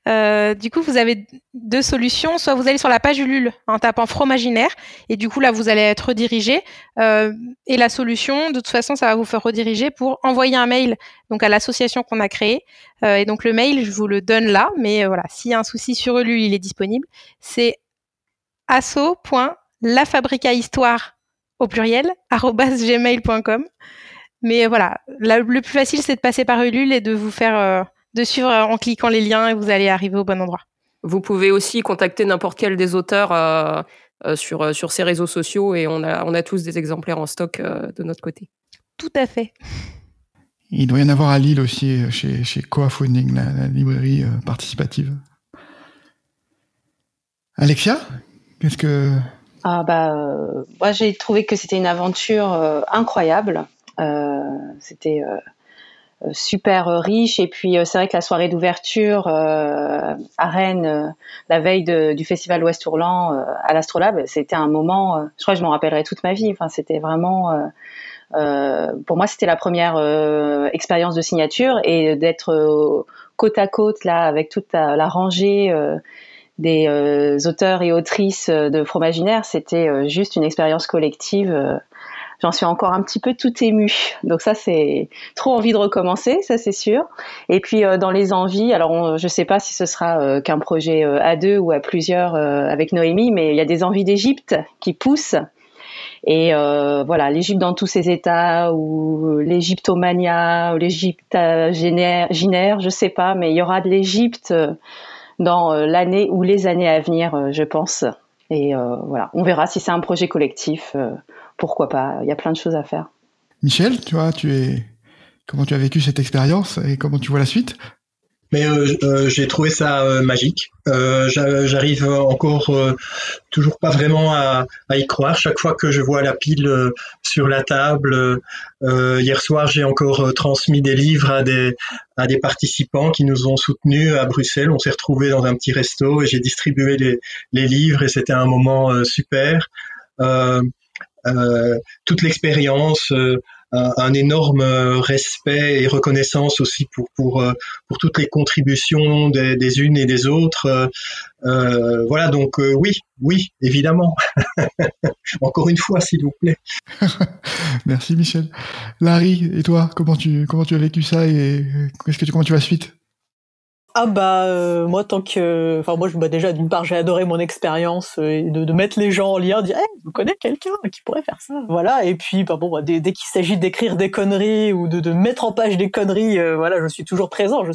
Du coup, vous avez deux solutions. Soit vous allez sur la page Ulule en tapant Fromaginaire et du coup, là, vous allez être redirigé. Et la solution, de toute façon, ça va vous faire rediriger pour envoyer un mail donc à l'association qu'on a créée. Et donc, le mail, je vous le donne là. Mais voilà, s'il y a un souci sur Ulule, il est disponible. C'est asso.lafabricahistoire au pluriel @gmail.com. Mais voilà, le plus facile, c'est de passer par Ulule et de vous faire, de suivre en cliquant les liens et vous allez arriver au bon endroit. Vous pouvez aussi contacter n'importe quel des auteurs sur ces réseaux sociaux et on a tous des exemplaires en stock de notre côté. Tout à fait. Il doit y en avoir à Lille aussi, chez Coafunding, la librairie participative. Alexia, qu'est-ce que... moi, j'ai trouvé que c'était une aventure incroyable. C'était super riche et puis c'est vrai que la soirée d'ouverture à Rennes la veille du festival Ouest Hurlant à l'Astrolabe, c'était un moment je crois que je m'en rappellerai toute ma vie. Enfin, c'était vraiment pour moi c'était la première expérience de signature et d'être côte à côte là avec toute la rangée des auteurs et autrices de Fromaginaire, c'était juste une expérience collective. J'en suis encore un petit peu toute émue. Donc ça, c'est trop envie de recommencer, ça c'est sûr. Et puis dans les envies, alors je ne sais pas si ce sera qu'un projet à deux ou à plusieurs avec Noémie, mais il y a des envies d'Égypte qui poussent. Et voilà, l'Égypte dans tous ses états, ou l'Égyptomania, ou l'Égyptagénaire, je ne sais pas, mais il y aura de l'Égypte dans l'année ou les années à venir, je pense. Et voilà, on verra si c'est un projet collectif. Pourquoi pas ? Il y a plein de choses à faire. Michel, comment tu as vécu cette expérience et comment tu vois la suite ? Mais j'ai trouvé ça magique. J'arrive encore toujours pas vraiment à y croire. Chaque fois que je vois la pile sur la table, hier soir j'ai encore transmis des livres à des participants qui nous ont soutenus à Bruxelles. On s'est retrouvés dans un petit resto et j'ai distribué les livres et c'était un moment super. Toute l'expérience un énorme respect et reconnaissance aussi pour toutes les contributions des unes et des autres. Voilà, donc oui, évidemment. Encore une fois, s'il vous plaît. Merci Michel. Larry, et toi, comment tu as vécu ça et comment tu vas suite? Ah bah moi tant que déjà d'une part j'ai adoré mon expérience et de mettre les gens en lien, dire hey, je connais quelqu'un qui pourrait faire ça, voilà, et puis dès qu'il s'agit d'écrire des conneries ou de mettre en page des conneries, voilà, je suis toujours présent, le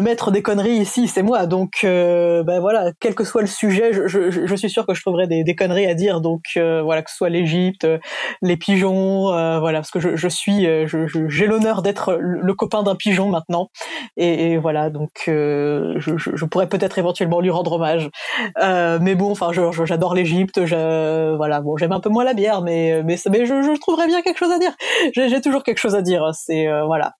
maître des conneries ici c'est moi, donc voilà, quel que soit le sujet, je suis sûr que je trouverai des conneries à dire, donc voilà, que ce soit l'Égypte, les pigeons, voilà, parce que j'ai l'honneur d'être le copain d'un pigeon maintenant. Et voilà, donc je pourrais peut-être éventuellement lui rendre hommage. J'adore l'Égypte. J'aime un peu moins la bière, mais je trouverais bien quelque chose à dire. J'ai toujours quelque chose à dire. C'est voilà,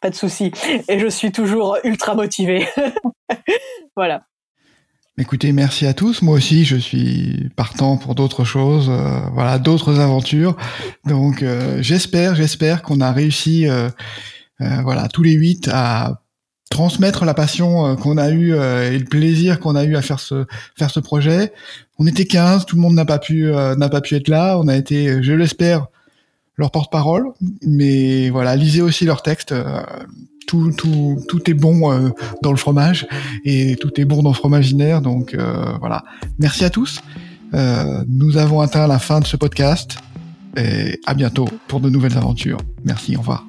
pas de souci. Et je suis toujours ultra motivée. Voilà. Écoutez, merci à tous. Moi aussi, je suis partant pour d'autres choses, d'autres aventures. Donc j'espère qu'on a réussi. Tous les 8 à transmettre la passion qu'on a eue et le plaisir qu'on a eu à faire ce projet. On était 15, tout le monde n'a pas pu être là. On a été, je l'espère, leur porte-parole. Mais voilà, lisez aussi leurs textes. Tout est bon dans le fromage et tout est bon dans Fromaginaire. Donc voilà, merci à tous. Nous avons atteint la fin de ce podcast et à bientôt pour de nouvelles aventures. Merci, au revoir.